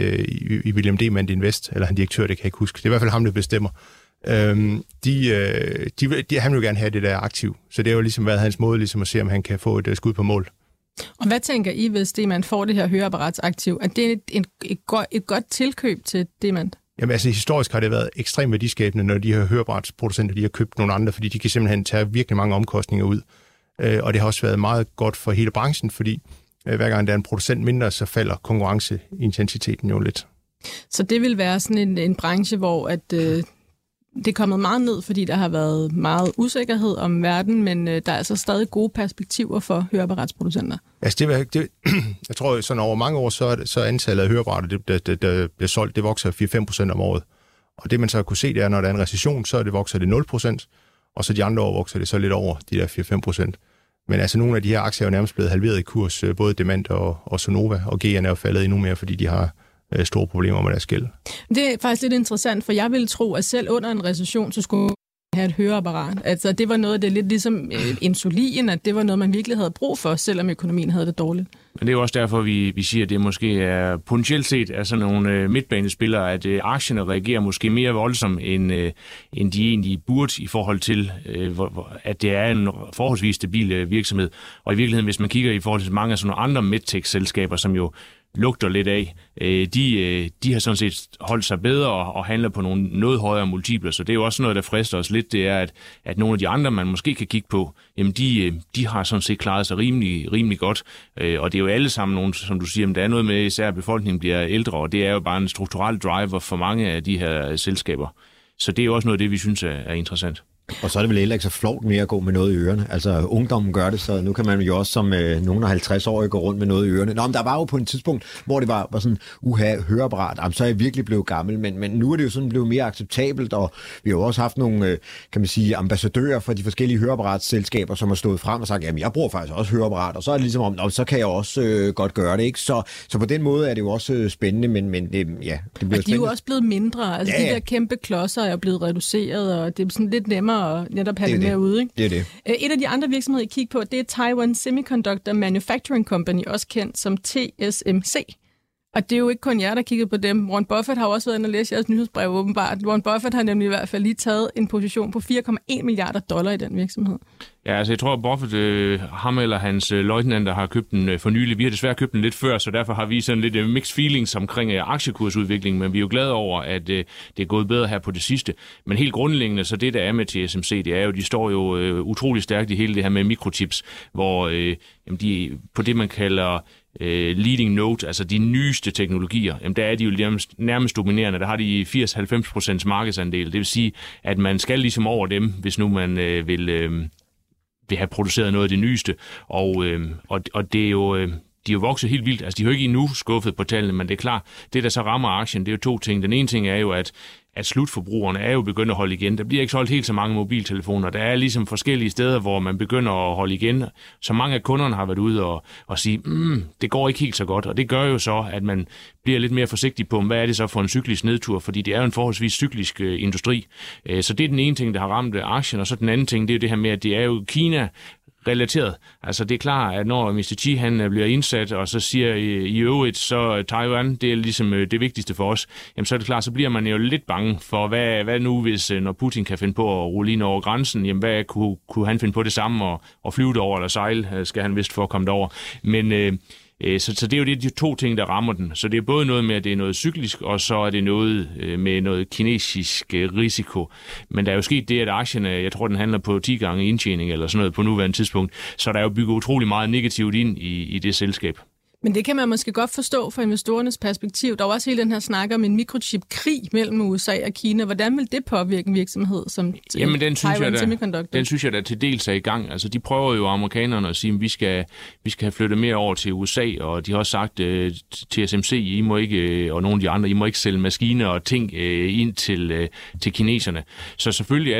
i William Demant Invest, eller han direktør, det kan jeg ikke huske. Det er i hvert fald ham, der bestemmer. Han vil jo gerne have det der aktiv, så det har jo ligesom været hans måde ligesom at se, om han kan få et skud på mål. Og hvad tænker I, hvis Demant får det her høreapparatsaktiv? Er det et godt tilkøb til Demant? Jamen altså historisk har det været ekstremt værdiskabende, når de her høreapparatsproducenter, de har købt nogle andre, fordi de kan simpelthen tage virkelig mange omkostninger ud. Og det har også været meget godt for hele branchen, fordi hver gang der er en producent mindre, så falder konkurrenceintensiteten jo lidt. Så det vil være sådan en branche, hvor at, det er kommet meget ned, fordi der har været meget usikkerhed om verden, men der er altså stadig gode perspektiver for høreapparatsproducenter. Altså jeg tror, sådan over mange år, så er antallet af høreapparater, der bliver solgt, det vokser 4-5% om året. Og det man så kunne se, det er, når der er en recession, så vokser det 0%, og så de andre år vokser det så lidt over de der 4-5%. Men altså nogle af de her aktier er jo nærmest blevet halveret i kurs, både Demant og Sonova, og GN er jo faldet endnu mere, fordi de har store problemer med deres gæld. Det er faktisk lidt interessant, for jeg ville tro, at selv under en recession, så skulle man have et høreapparat. Altså det var noget, det er lidt ligesom insulin, at det var noget, man virkelig havde brug for, selvom økonomien havde det dårligt. Men det er også derfor, vi siger, at det måske er potentielt set af sådan nogle midtbanespillere, at aktierne reagerer måske mere voldsomt, end de egentlig burde i forhold til, at det er en forholdsvis stabil virksomhed. Og i virkeligheden, hvis man kigger i forhold til mange af sådan nogle andre medtech-selskaber, som jo lugter lidt af, de har sådan set holdt sig bedre og handler på nogle noget højere multipler, så det er jo også noget, der frister os lidt, det er, at nogle af de andre, man måske kan kigge på, jamen de har sådan set klaret sig rimelig godt, og det er jo alle sammen nogle, som du siger, men der er noget med, især befolkningen bliver ældre, og det er jo bare en strukturel driver for mange af de her selskaber. Så det er jo også noget af det, vi synes er interessant. Og så er det vel heller ikke så flovt mere at gå med noget i ørerne. Altså, ungdommen gør det, så nu kan man jo også som nogen af 50-årige gå rundt med noget i ørerne. Nå, men der var jo på et tidspunkt, hvor det var sådan, høreapparat, jamen, så er jeg virkelig blevet gammel, men nu er det jo sådan blevet mere acceptabelt, og vi har jo også haft nogle, kan man sige, ambassadører fra de forskellige høreapparatselskaber, som har stået frem og sagt, jamen, jeg bruger faktisk også høreapparat, og så er det ligesom om, så kan jeg også godt gøre det, ikke? Så på den måde er det jo også spændende, men det bliver og de er jo også blevet mindre, altså ja. De der kæmpe klodser er blevet reduceret, og det er sådan lidt nemmere og netop have det mere ude. Ikke? Det er det. Et af de andre virksomheder, I kigger på, det er Taiwan Semiconductor Manufacturing Company, også kendt som TSMC. Og det er jo ikke kun jer, der kigger på dem. Warren Buffett har også været inde og læse jeres nyhedsbrev åbenbart. Warren Buffett har nemlig i hvert fald lige taget en position på 4,1 milliarder dollar i den virksomhed. Ja, altså jeg tror, at Buffett, ham eller hans løjtnanter har købt den for nylig. Vi har desværre købt den lidt før, så derfor har vi sådan lidt mixed feelings omkring aktiekursudviklingen, men vi er jo glade over, at det er gået bedre her på det sidste. Men helt grundlæggende, så det der er med TSMC, det er jo, de står jo utrolig stærkt i hele det her med mikrochips, hvor de på det, man kalder leading note, altså de nyeste teknologier, jamen der er de jo nærmest dominerende. Der har de 80-90% markedsandel. Det vil sige, at man skal ligesom over dem, hvis nu man vil have produceret noget af det nyeste. Og det er jo de er jo vokset helt vildt. Altså, de har jo ikke endnu skuffet på tallene, men det er klart, det der så rammer aktien, det er jo to ting. Den ene ting er jo, at slutforbrugerne er jo begyndt at holde igen. Der bliver ikke solgt helt så mange mobiltelefoner. Der er ligesom forskellige steder, hvor man begynder at holde igen. Så mange af kunderne har været ude og sige, det går ikke helt så godt. Og det gør jo så, at man bliver lidt mere forsigtig på, hvad er det så for en cyklisk nedtur? Fordi det er jo en forholdsvis cyklisk industri. Så det er den ene ting, der har ramt aktien. Og så den anden ting, det er jo det her med, at det er jo Kina relateret. Altså det er klart, at når Mr. Xi han bliver indsat, og så siger i øvrigt, så Taiwan, det er ligesom det vigtigste for os, jamen så er det klart, så bliver man jo lidt bange for, hvad nu hvis, når Putin kan finde på at rulle ind over grænsen, jamen hvad kunne han finde på det samme, og flyve derover eller sejle, skal han vist for at komme derover. Men så det er jo de to ting, der rammer den. Så det er både noget med, at det er noget cyklisk, og så er det noget med noget kinesisk risiko. Men der er jo sket det, at aktierne, jeg tror, den handler på 10 gange indtjening eller sådan noget på nuværende tidspunkt, så der er jo bygget utrolig meget negativt ind i det selskab. Men det kan man måske godt forstå fra investorernes perspektiv. Der er også hele den her snak om en mikrochipkrig mellem USA og Kina. Hvordan vil det påvirke en virksomhed som Taiwan Semiconductor? Den synes jeg da til dels er i gang. Altså, de prøver jo amerikanerne at sige, at vi skal have flyttet mere over til USA, og de har også sagt til TSMC, I må ikke, og nogle af de andre, I må ikke sælge maskiner og ting ind til kineserne. Så selvfølgelig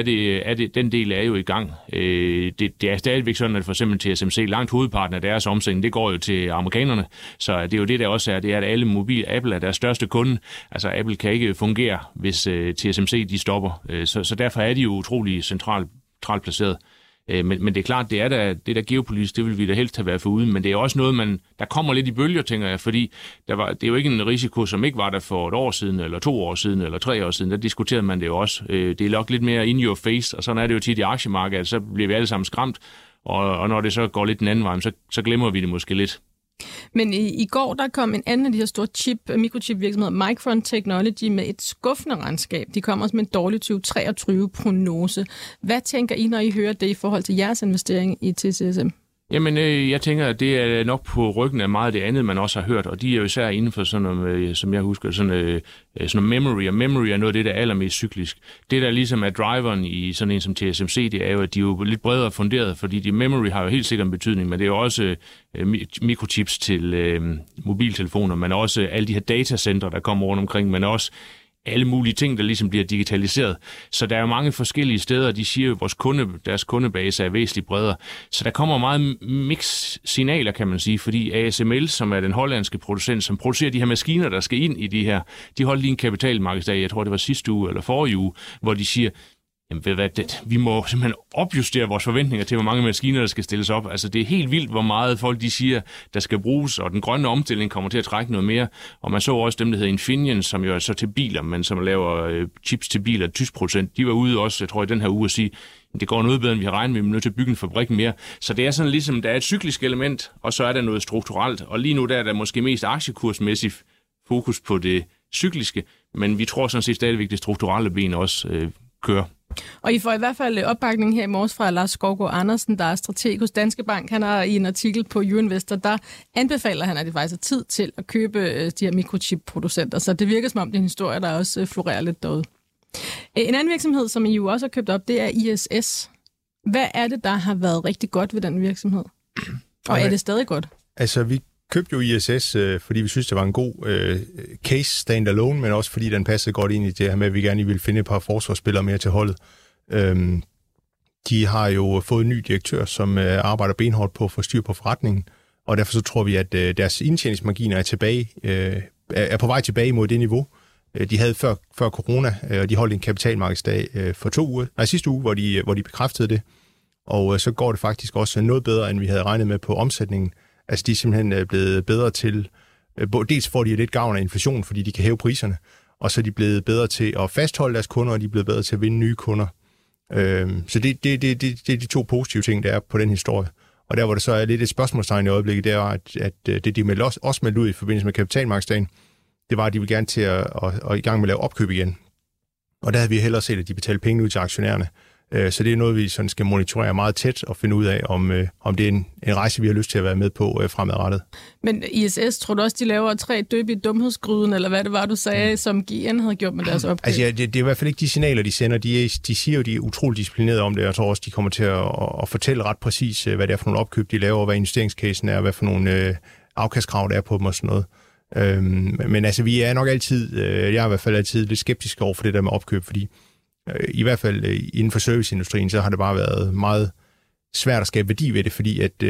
er det den del er jo i gang. Det er stadigvæk sådan, at for eksempel TSMC, langt hovedparten af deres omsætning, det går jo til amerikanerne. Så det er jo det, der også er, det er, at alle Apple er deres største kunde. Altså, Apple kan ikke fungere, hvis TSMC de stopper. Så derfor er de jo utrolig centralt placeret. Men det er klart, det der geopolitisk, det vil vi da helst have været foruden, men det er også noget, der kommer lidt i bølger, tænker jeg, fordi det er jo ikke en risiko, som ikke var der for 1 år siden, eller 2 år siden, eller 3 år siden, der diskuterede man det jo også. Det er nok lidt mere in your face, og sådan er det jo tit i aktiemarkedet, så bliver vi alle sammen skræmt, og når det så går lidt den anden vej, så glemmer vi det måske lidt. Men i går, der kom en anden af de her store mikrochip-virksomheder, Micron Technology, med et skuffende regnskab. De kom også med en dårlig 2023-prognose. Hvad tænker I, når I hører det i forhold til jeres investering i TSMC? Jamen, jeg tænker, at det er nok på ryggen af meget af det andet, man også har hørt, og de er jo især inden for sådan noget, som jeg husker, sådan memory, og memory er noget af det, der er allermest cyklisk. Det, der ligesom er driveren i sådan en som TSMC, det er jo, at de er jo lidt bredere funderet, fordi memory har jo helt sikkert en betydning, men det er jo også mikrochips til mobiltelefoner, men også alle de her datacenter, der kommer rundt omkring, men også alle mulige ting, der ligesom bliver digitaliseret. Så der er jo mange forskellige steder, de siger jo, vores deres kundebase er væsentligt bredere. Så der kommer meget mix signaler, kan man sige, fordi ASML, som er den hollandske producent, som producerer de her maskiner, der skal ind i de her, de holdt lige en kapitalmarkedsdag, jeg tror det var sidste uge eller forrige uge, hvor de siger, vi må simpelthen opjustere vores forventninger til, hvor mange maskiner, der skal stilles op. Altså, det er helt vildt, hvor meget folk de siger, der skal bruges, og den grønne omstilling kommer til at trække noget mere. Og man så også dem, der hedder Infineon, som jo er så til biler, men som laver chips til biler, tysk producent. De var ude også, jeg tror, i den her uge at sige, det går noget bedre, end vi har regnet med, vi er nødt til at bygge en fabrik mere. Så det er sådan ligesom, der er et cyklisk element, og så er der noget strukturelt. Og lige nu der er der måske mest aktiekursmæssigt fokus på det cykliske, men vi tror sådan set stadigvæk, det strukturelle ben også kører. Og I får i hvert fald opbakning her i morges fra Lars Skovgaard Andersen, der er strateg hos Danske Bank. Han har i en artikel på Jørgen Vester, der anbefaler han, at det faktisk er tid til at købe de her mikrochip-producenter. Så det virker som om, det er en historie, der også florerer lidt derude. En anden virksomhed, som I jo også har købt op, det er ISS. Hvad er det, der har været rigtig godt ved den virksomhed? Og er det stadig godt? Altså, vi købte jo ISS, fordi vi synes, det var en god case standalone, men også fordi den passede godt ind i det her med, at vi gerne ville finde et par forsvarsspillere mere til holdet. De har jo fået en ny direktør, som arbejder benhårdt på at få styr på forretningen, og derfor så tror vi, at deres indtjeningsmarginer er på vej tilbage mod det niveau, de havde før corona, og de holdt en kapitalmarkedsdag for 2 uger, sidste uge, hvor de bekræftede det, og så går det faktisk også noget bedre, end vi havde regnet med på omsætningen. Altså, de er simpelthen blevet bedre til, dels får de lidt gavn af inflation, fordi de kan hæve priserne, og så er de blevet bedre til at fastholde deres kunder, og de er blevet bedre til at vinde nye kunder. Så det er de 2 positive ting, der er på den historie. Og der, hvor der så er lidt et spørgsmålstegn i øjeblikket, det er, at det, de meldte også meldte ud i forbindelse med kapitalmarkedsdagen, det var, at de ville gerne til at i gang med at lave opkøb igen. Og der havde vi hellere set, at de betalte penge ud til aktionærerne. Så det er noget, vi sådan skal monitorere meget tæt og finde ud af, om det er en rejse, vi har lyst til at være med på fremadrettet. Men ISS, tror du også, de laver 3 døb i dumhedsgryden, eller hvad det var, du sagde, som GN havde gjort med deres opgave? Altså, ja, det er i hvert fald ikke de signaler, de sender. De siger jo, de er utroligt disciplinerede om det, og jeg tror også, de kommer til at fortælle ret præcis, hvad det er for nogle opkøb, de laver, hvad investeringscasen er, hvad for nogle afkastkrav der er på dem og sådan noget. Men altså, vi er nok altid, jeg er i hvert fald altid lidt skeptisk over for det der med opkøb, fordi i hvert fald inden for serviceindustrien, så har det bare været meget svært at skabe værdi ved det, fordi at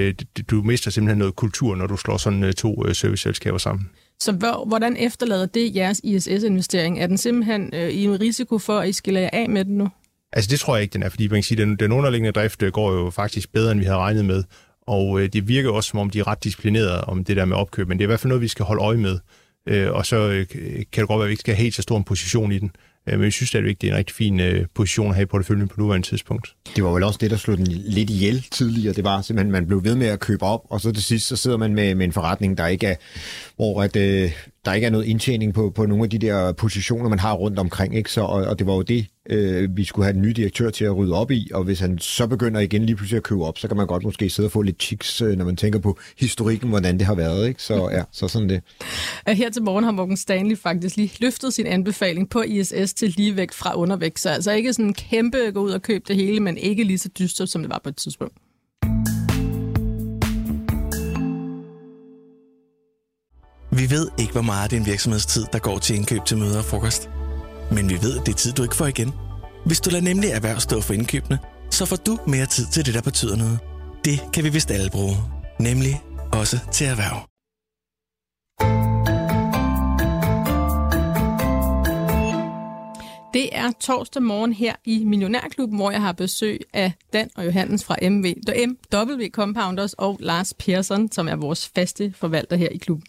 du mister simpelthen noget kultur, når du slår sådan to serviceselskaber sammen. Så hvordan efterlader det jeres ISS-investering? Er den simpelthen i en risiko for, at I skiller jer af med den nu? Altså det tror jeg ikke, den er, fordi man kan sige, den underliggende drift går jo faktisk bedre, end vi havde regnet med, og det virker også, som om de er ret disciplinerede om det der med opkøb, men det er i hvert fald noget, vi skal holde øje med, og så kan det godt være, at vi ikke skal have helt så stor en position i den. Men jeg synes stadigvæk, det er en rigtig fin position at have i porteføljen på nuværende tidspunkt. Det var vel også det, der slog den lidt ihjel tidligere. Det var simpelthen, man blev ved med at købe op, og så til sidst, så sidder man med en forretning, der ikke er, hvor at, der ikke er noget indtjening på nogle af de der positioner, man har rundt omkring. Ikke? Så, og det var jo det, vi skulle have en ny direktør til at rydde op i, og hvis han så begynder igen lige pludselig at købe op, så kan man godt måske sidde og få lidt chiks, når man tænker på historikken, hvordan det har været. Ikke? Så ja, så sådan det. Her til morgen har Morgan Stanley faktisk lige løftet sin anbefaling på ISS til lige væk fra undervægt, så altså ikke sådan kæmpe gå ud og købe det hele, men ikke lige så dystert, som det var på et tidspunkt. Vi ved ikke, hvor meget det er en virksomhedstid, der går til indkøb til møder og frokost. Men vi ved, at det er tid, du ikke får igen. Hvis du lader nemlig erhverv stå for indkøbene, så får du mere tid til det, der betyder noget. Det kan vi vist alle bruge. Nemlig også til erhverv. Det er torsdag morgen her i Millionærklubben, hvor jeg har besøg af Dan og Johannes fra MW Compounders og Lars Persson, som er vores faste forvalter her i klubben.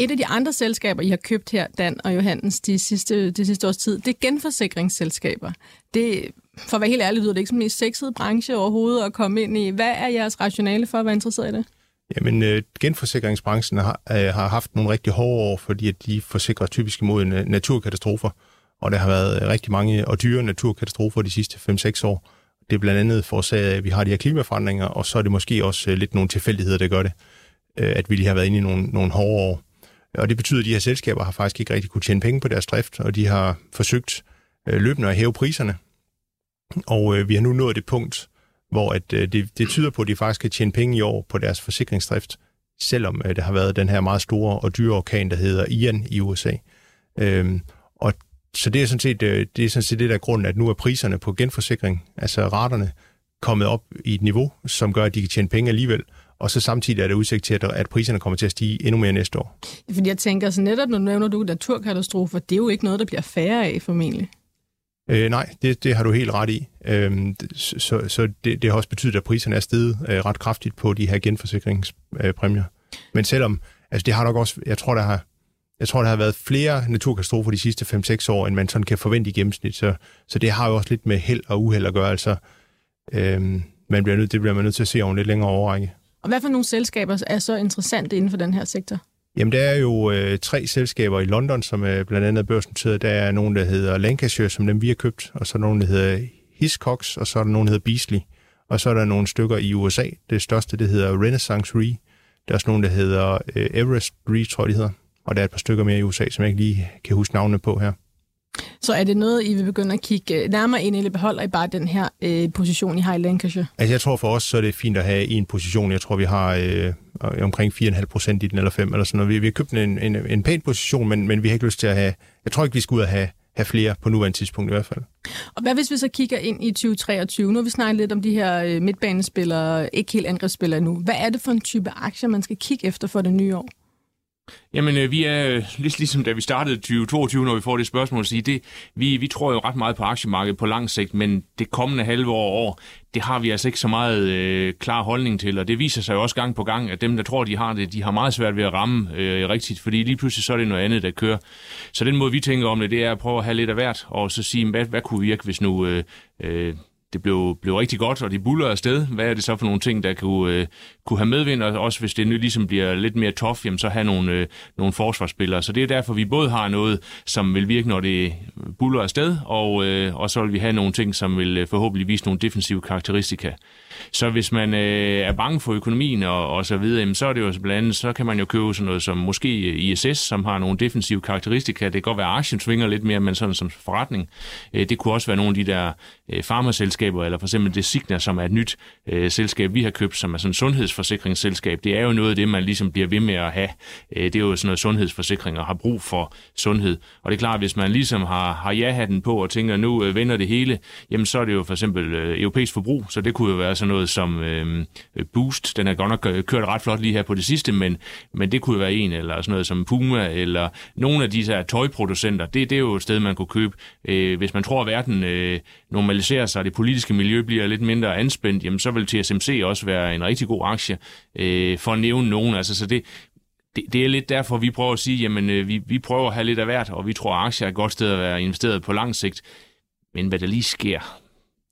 Et af de andre selskaber, I har købt her, Dan og Johannes, de sidste års tid, det er genforsikringsselskaber. Det, for at være helt ærlig, lyder det ikke som en sexet branche overhovedet at komme ind i. Hvad er jeres rationale for at være interesseret i det? Jamen, genforsikringsbranchen har haft nogle rigtig hårde år, fordi de forsikrer typisk imod naturkatastrofer. Og der har været rigtig mange og dyre naturkatastrofer de sidste 5-6 år. Det er blandt andet forårsaget af, at vi har de her klimaforandringer, og så er det måske også lidt nogle tilfældigheder, der gør det, at vi lige har været inde i nogle hårde år. Og det betyder, at de her selskaber har faktisk ikke rigtig kunne tjene penge på deres drift, og de har forsøgt løbende at hæve priserne. Og vi har nu nået det punkt, hvor at det tyder på, at de faktisk kan tjene penge i år på deres forsikringsdrift, selvom der har været den her meget store og dyre orkan, der hedder Ian i USA. Så det er sådan set det der grund, at nu er priserne på genforsikring, altså raterne, kommet op i et niveau, som gør, at de kan tjene penge alligevel. Og så samtidig er der udsigt til, at priserne kommer til at stige endnu mere næste år. Fordi jeg tænker, så netop nu nævner du naturkatastrofer, det er jo ikke noget, der bliver færre af formentlig. Nej, det har du helt ret i. Så det har også betydet, at priserne er steget ret kraftigt på de her genforsikringspræmier. Men selvom, altså det har nok også, jeg tror, der har været flere naturkatastrofer de sidste 5-6 år, end man sådan kan forvente i gennemsnit. Så det har jo også lidt med held og uheld at gøre. Altså, det bliver man nødt til at se over en lidt længere overrække. Og hvad for nogle selskaber er så interessante inden for den her sektor? Jamen, der er jo 3 selskaber i London, som blandt andet er børsnoteret. Der er nogen, der hedder Lancashire, som dem vi har købt, og så er nogen, der hedder Hiscox, og så er der nogen, der hedder Beasley. Og så er der nogle stykker i USA. Det største, det hedder Renaissance Re. Der er også nogen, der hedder Everest Re, tror jeg, de hedder. Og der er et par stykker mere i USA, som jeg ikke lige kan huske navnene på her. Så er det noget, I vil begynde at kigge nærmere ind, eller beholder I bare den her position, I har i Lancashire? Altså jeg tror for os, så er det fint at have en position. Jeg tror, vi har omkring 4,5% i den, eller 5 eller sådan noget. Vi har købt en pæn position, men vi har ikke lyst til at have... Jeg tror ikke, vi skal ud og have flere på nuværende tidspunkt i hvert fald. Og hvad hvis vi så kigger ind i 2023? Nu har vi snakket lidt om de her midtbanespillere, ikke helt angrebsspillere nu. Hvad er det for en type aktier, man skal kigge efter for det nye år? Jamen, vi er lidt ligesom da vi startede 2022, når vi får det spørgsmål, at sige det. Vi tror jo ret meget på aktiemarkedet på lang sigt, men det kommende halve år, det har vi altså ikke så meget klar holdning til, og det viser sig jo også gang på gang, at dem, der tror, de har det, de har meget svært ved at ramme rigtigt, fordi lige pludselig så er det noget andet, der kører. Så den måde, vi tænker om det er at prøve at have lidt af hvert, og så sige, hvad kunne virke, hvis nu... Det blev rigtig godt, og de buller afsted. Hvad er det så for nogle ting, der kunne have medvind? Og også hvis det nu ligesom bliver lidt mere tough, jamen, så have nogle forsvarsspillere. Så det er derfor, vi både har noget, som vil virke, når det buller afsted, og så vil vi have nogle ting, som vil forhåbentlig vise nogle defensive karakteristika. Så hvis man er bange for økonomien og så videre, jamen, så er det jo blandt andet, så kan man jo købe sådan noget som måske ISS, som har nogle defensive karakteristika. Det kan godt være, at aktien svinger lidt mere, men sådan som forretning. Det kunne også være nogle af de der farmaselskaber, eller for eksempel det Cigna, som er et nyt selskab, vi har købt, som er sådan et sundhedsforsikringsselskab. Det er jo noget af det, man ligesom bliver ved med at have. Det er jo sådan noget sundhedsforsikring og har brug for sundhed. Og det er klart, hvis man ligesom har ja-hatten på og tænker, nu vender det hele, jamen så er det jo for eksempel europæisk forbrug, så det kunne jo være sådan noget som Boost. Den er godt nok kørt ret flot lige her på det sidste, men det kunne jo være en, eller sådan noget som Puma, eller nogle af de her tøjproducenter. Det er jo et sted, man kunne købe. Hvis man tror, at verden normaliserer sig, det politiske miljø bliver lidt mindre anspændt, jamen så vil TSMC også være en rigtig god aktie, for at nævne nogen. Altså, så det er lidt derfor, vi prøver at sige, jamen vi prøver at have lidt af hvert, og vi tror, at aktier er et godt sted at være investeret på lang sigt. Men hvad der lige sker,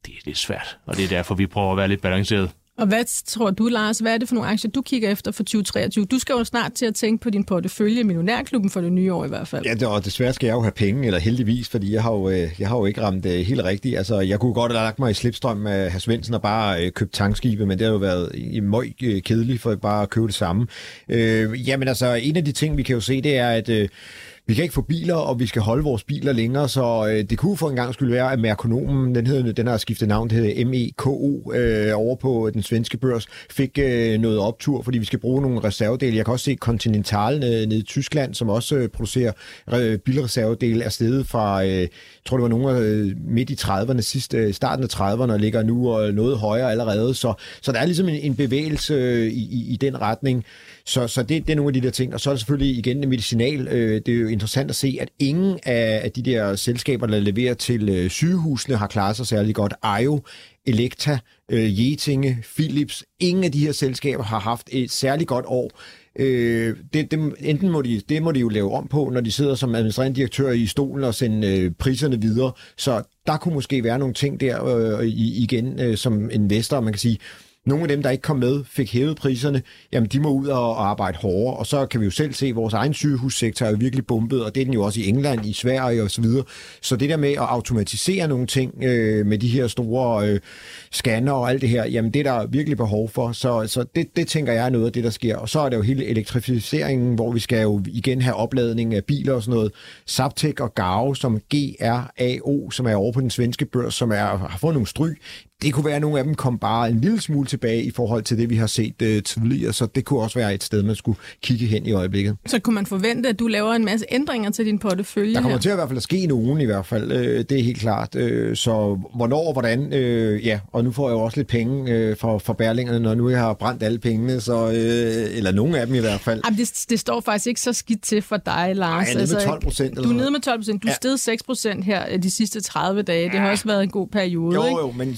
det er lidt svært, og det er derfor, vi prøver at være lidt balanceret. Og hvad tror du, Lars? Hvad er det for nogle aktier, du kigger efter for 2023? Du skal jo snart til at tænke på din portefølje, Millionærklubben, for det nye år i hvert fald. Ja, og desværre skal jeg jo have penge, eller heldigvis, fordi jeg har jo ikke ramt helt rigtigt. Altså, jeg kunne godt have lagt mig i slipstrøm af Lav Svendsen og bare købt tankskibet, men det har jo været i møg kedeligt for bare at købe det samme. Jamen altså, en af de ting, vi kan jo se, det er, at vi kan ikke få biler, og vi skal holde vores biler længere, så det kunne for en gang skulle være, at Mekonomen, den har skiftet navn, det hedder MEKO, over på den svenske børs, fik noget optur, fordi vi skal bruge nogle reservedele. Jeg kan også se Continental nede i Tyskland, som også producerer bilreservedele, er steget fra, jeg tror det var nogen midt i 30'erne, starten af 30'erne, og ligger nu og noget højere allerede, så der er ligesom en bevægelse i den retning. Så det er nogle af de der ting. Og så er det selvfølgelig igen det medicinal. Det er jo interessant at se, at ingen af de der selskaber, der leverer til sygehusene, har klaret sig særlig godt. Ajo, Elekta, Jetinge, Philips. Ingen af de her selskaber har haft et særlig godt år. Det må de jo lave om på, når de sidder som administrerende direktør i stolen og sende priserne videre. Så der kunne måske være nogle ting der igen som investor, man kan sige. Nogle af dem, der ikke kom med, fik hævet priserne, jamen de må ud og arbejde hårdere, og så kan vi jo selv se, at vores egen sygehussektor er jo virkelig bumpet, og det er den jo også i England, i Sverige osv. Så det der med at automatisere nogle ting med de her store scanner og alt det her, jamen det er der virkelig behov for, så det tænker jeg er noget af det, der sker. Og så er der jo hele elektrificeringen, hvor vi skal jo igen have opladning af biler og sådan noget. Zaptec og Garo, som GRAO, som er over på den svenske børs, som har fået nogle stryg. Det kunne være, at nogle af dem kom bare en lille smule tilbage i forhold til det, vi har set tidligere, så det kunne også være et sted, man skulle kigge hen i øjeblikket. Så kunne man forvente, at du laver en masse ændringer til din portefølje? Der kommer til at i hvert fald at ske nogen i hvert fald, det er helt klart. Så hvornår og hvordan, ja, og nu får jeg jo også lidt penge fra bærlingerne, når nu jeg har brændt alle pengene, så, eller nogle af dem i hvert fald. Jamen, det står faktisk ikke så skidt til for dig, Lars. Ej, jeg er nede med 12%. Du er nede med 12%, du steg 6% her de sidste 30 dage. Det har også været en god periode, jo, men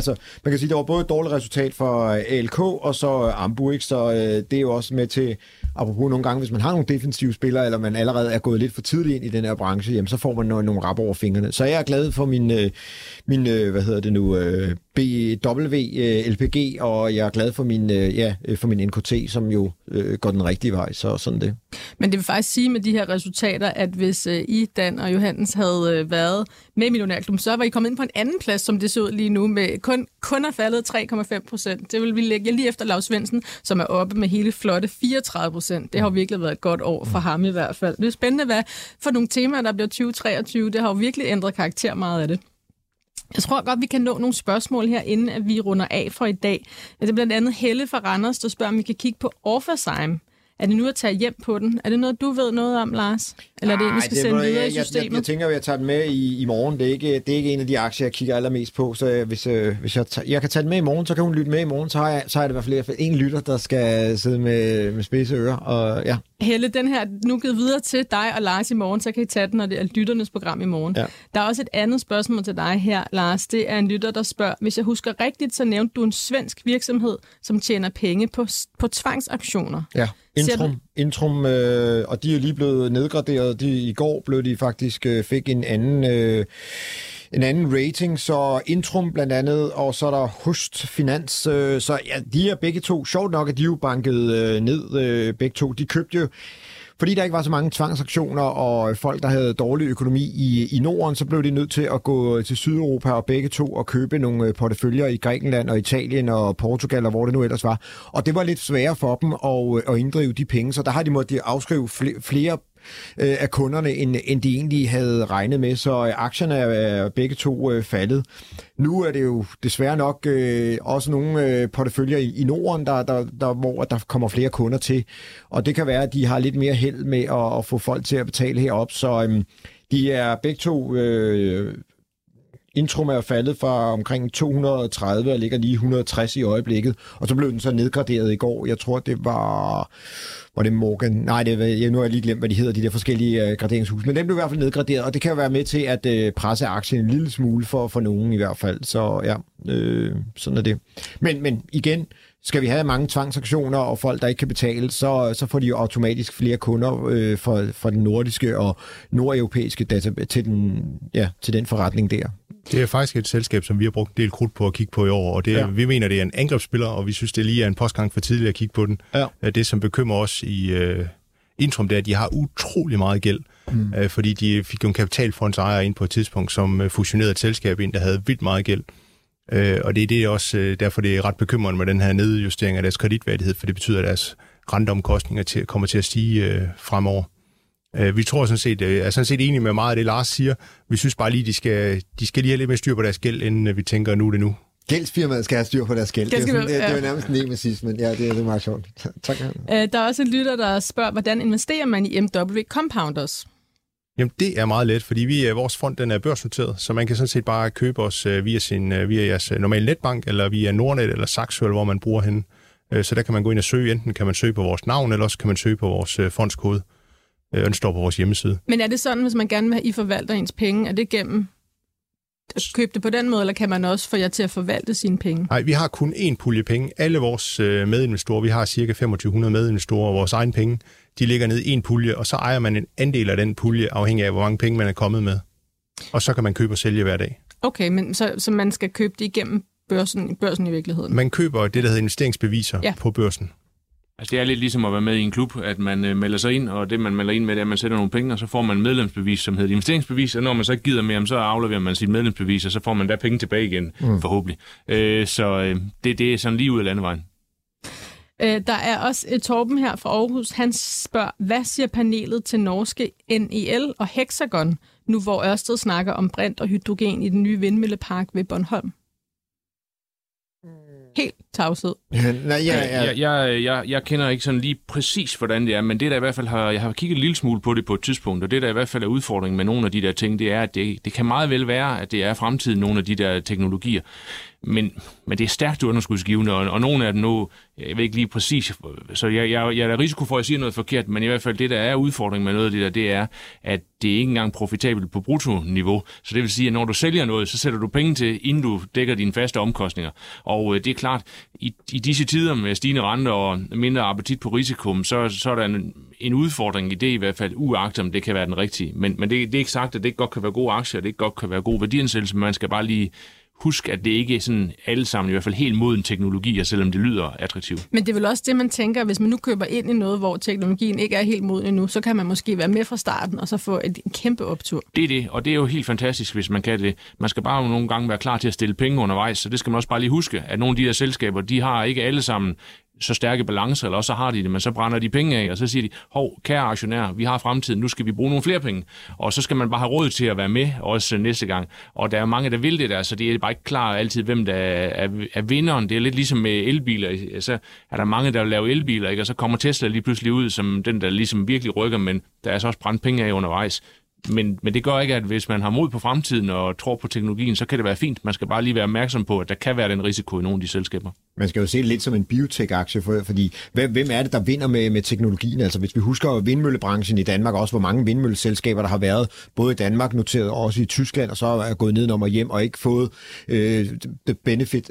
så man kan sige, der var både et dårligt resultat for ALK og så Ambu, ikke? Så det er jo også med til, apropos nogle gange, hvis man har nogle defensive spillere, eller man allerede er gået lidt for tidligt ind i den her branche, jamen, så får man nogle rap over fingrene. Så jeg er glad for min BW, LPG, og jeg er glad for min NKT, som jo går den rigtige vej, så sådan det. Men det vil faktisk sige med de her resultater, at hvis I, Dan og Johannes, havde været med Millionærklubben, så var I kommet ind på en anden plads, som det ser ud lige nu, med kun er faldet 3,5%. Det vil vi lægge lige efter Lav Svendsen, som er oppe med hele flotte 34%. Det har virkelig været et godt år for ham i hvert fald. Det er spændende, hvad for nogle temaer, der bliver 2023. Det har jo virkelig ændret karakter meget af det. Jeg tror godt, vi kan nå nogle spørgsmål her, inden at vi runder af for i dag. Det er blandt andet Helle fra Randers, der spørger, om vi kan kigge på Orpheusheim. Er det nu at tage hjem på den? Er det noget, du ved noget om, Lars? Eller er det en, vi skal sende videre i systemet? Jeg tænker, at jeg tager den med i morgen. Det er ikke en af de aktier, jeg kigger allermest på. Så hvis jeg kan tage den med i morgen, så kan hun lytte med i morgen. Så er det i hvert fald en lytter, der skal sidde med spidse ører. Og, ja. Helle, den her nu givet videre til dig og Lars i morgen, så kan I tage den, når det er lytternes program i morgen. Ja. Der er også et andet spørgsmål til dig her, Lars. Det er en lytter, der spørger, hvis jeg husker rigtigt, så nævnte du en svensk virksomhed, som tjener penge på tvangsauktioner. Ja. Intrum, og de er lige blevet nedgraderet. I går blev de faktisk fik en anden rating, så Intrum blandt andet, og så er der Hust Finans, så ja, de er begge to, sjovt nok, at de jo banket ned begge to. De købte jo fordi der ikke var så mange tvangsauktioner og folk, der havde dårlig økonomi i Norden, så blev de nødt til at gå til Sydeuropa og begge to og købe nogle porteføljer i Grækenland og Italien og Portugal og hvor det nu ellers var. Og det var lidt sværere for dem at inddrive de penge, så der har de måttet afskrive flere af kunderne, end de egentlig havde regnet med, så aktierne er begge to faldet. Nu er det jo desværre nok også nogle porteføljer i Norden, hvor der kommer flere kunder til, og det kan være, at de har lidt mere held med at få folk til at betale herop, så de er begge to... Intrum er faldet fra omkring 230 og ligger lige 160 i øjeblikket, og så blev den så nedgraderet i går. Jeg tror, det var det Morgan? Nej, nu har jeg lige glemt, hvad de hedder, de der forskellige graderingshuse, men den blev i hvert fald nedgraderet, og det kan jo være med til at presse aktien en lille smule for nogen i hvert fald, så ja, sådan er det. Men igen, skal vi have mange tvangsauktioner og folk, der ikke kan betale, så får de jo automatisk flere kunder fra den nordiske og nordeuropæiske data til den forretning der. Det er faktisk et selskab, som vi har brugt en del krudt på at kigge på i år, og det, ja. Vi mener, det er en angrebsspiller, og vi synes, det lige er en postgang for tidligt at kigge på den. Ja. Det, som bekymrer os i Intrum, det er, at de har utrolig meget gæld, fordi de fik jo en kapitalfondsejere ind på et tidspunkt, som fusionerede et selskab ind, der havde vildt meget gæld. Og det er også derfor, det er ret bekymrende med den her nedjustering af deres kreditværdighed, for det betyder, at deres renteomkostninger kommer til at stige fremover. Vi tror er sådan set enige med meget af det, Lars siger. Vi synes bare lige, de skal lige have lidt mere styr på deres gæld, inden vi tænker, nu er det nu. Gældsfirmaet skal have styr på deres gæld. Det er jo nærmest en nemesis, men ja, det er meget sjovt. Tak. Der er også en lytter, der spørger, hvordan investerer man i MW Compounders? Jamen, det er meget let, fordi vores fond den er børsnoteret, så man kan sådan set bare købe os via jeres normale netbank, eller via Nordnet, eller Saxo, eller hvor man bruger henne. Så der kan man gå ind og søge. Enten kan man søge på vores navn, eller også kan man søge på vores fondskode. Den står på vores hjemmeside. Men er det sådan, hvis man gerne vil have, I forvalter ens penge, er det gennem at købe det på den måde, eller kan man også få jer til at forvalte sine penge? Nej, vi har kun én pulje penge. Alle vores medinvestorer, vi har cirka 2500 medinvestorer, og vores egen penge, de ligger ned i en pulje, og så ejer man en andel af den pulje, afhængig af, hvor mange penge man er kommet med. Og så kan man købe og sælge hver dag. Okay, men så man skal købe det igennem børsen i virkeligheden? Man køber det, der hedder investeringsbeviser på børsen. Altså, det er lidt ligesom at være med i en klub, at man melder sig ind, og det, man melder ind med, det er, at man sætter nogle penge, og så får man medlemsbevis, som hedder et investeringsbevis, og når man så ikke gider mere, så afleverer man sit medlemsbevis, og så får man da penge tilbage igen, forhåbentlig. Så det er sådan lige ud af landevejen. Der er også et Torben her fra Aarhus, han spørger, hvad siger panelet til norske NEL og Hexagon, nu hvor Ørsted snakker om brint og hydrogen i den nye vindmøllepark ved Bornholm? Helt tavshed. Jeg kender ikke sådan lige præcis, hvordan det er, men det der i hvert fald jeg har kigget en lille smule på det på et tidspunkt, og det der i hvert fald er udfordringen med nogle af de der ting, det er, at det kan meget vel være, at det er fremtiden, nogle af de der teknologier. Men det er stærkt underskudsgivende, og nogle af dem nu, jeg ved ikke lige præcis, så jeg er der risiko for, at jeg siger noget forkert, men i hvert fald det, der er udfordringen med noget af det der, det er, at det ikke engang er profitabelt på brutto-niveau. Så det vil sige, at når du sælger noget, så sætter du penge til, inden du dækker dine faste omkostninger. Og det er klart, i disse tider med stigende renter og mindre appetit på risikoen, så er der en udfordring i det i hvert fald, uagtet om det kan være den rigtige. Men det er ikke sagt, at det ikke godt kan være gode aktier, det ikke godt kan være god værdiansættelse, men man skal bare lige husk, at det ikke er sådan alle sammen i hvert fald helt moden teknologier, selvom det lyder attraktivt. Men det er vel også det, man tænker, hvis man nu køber ind i noget, hvor teknologien ikke er helt moden endnu, så kan man måske være med fra starten og så få en kæmpe optur. Det er det, og det er jo helt fantastisk, hvis man kan det. Man skal bare nogle gange være klar til at stille penge undervejs, så det skal man også bare lige huske, at nogle af de der selskaber, de har ikke alle sammen så stærke balancer, eller også så har de det, men så brænder de penge af, og så siger de, hov, kære aktionærer, vi har fremtiden, nu skal vi bruge nogle flere penge. Og så skal man bare have råd til at være med, også næste gang. Og der er mange, der vil det der, så det er bare ikke klart altid, hvem der er vinderen. Det er lidt ligesom med elbiler. Så er der mange, der vil lave elbiler, ikke? Og så kommer Tesla lige pludselig ud som den, der ligesom virkelig rykker, men der er så også brændt penge af undervejs. Men det gør ikke, at hvis man har mod på fremtiden og tror på teknologien, så kan det være fint. Man skal bare lige være opmærksom på, at der kan være den risiko i nogle af de selskaber. Man skal jo se det lidt som en biotech-aktie, fordi hvem er det, der vinder med teknologien? Altså hvis vi husker vindmøllebranchen i Danmark, også hvor mange vindmølleselskaber, der har været, både i Danmark noteret og også i Tyskland, og så er gået nedenom og hjem og ikke fået benefit.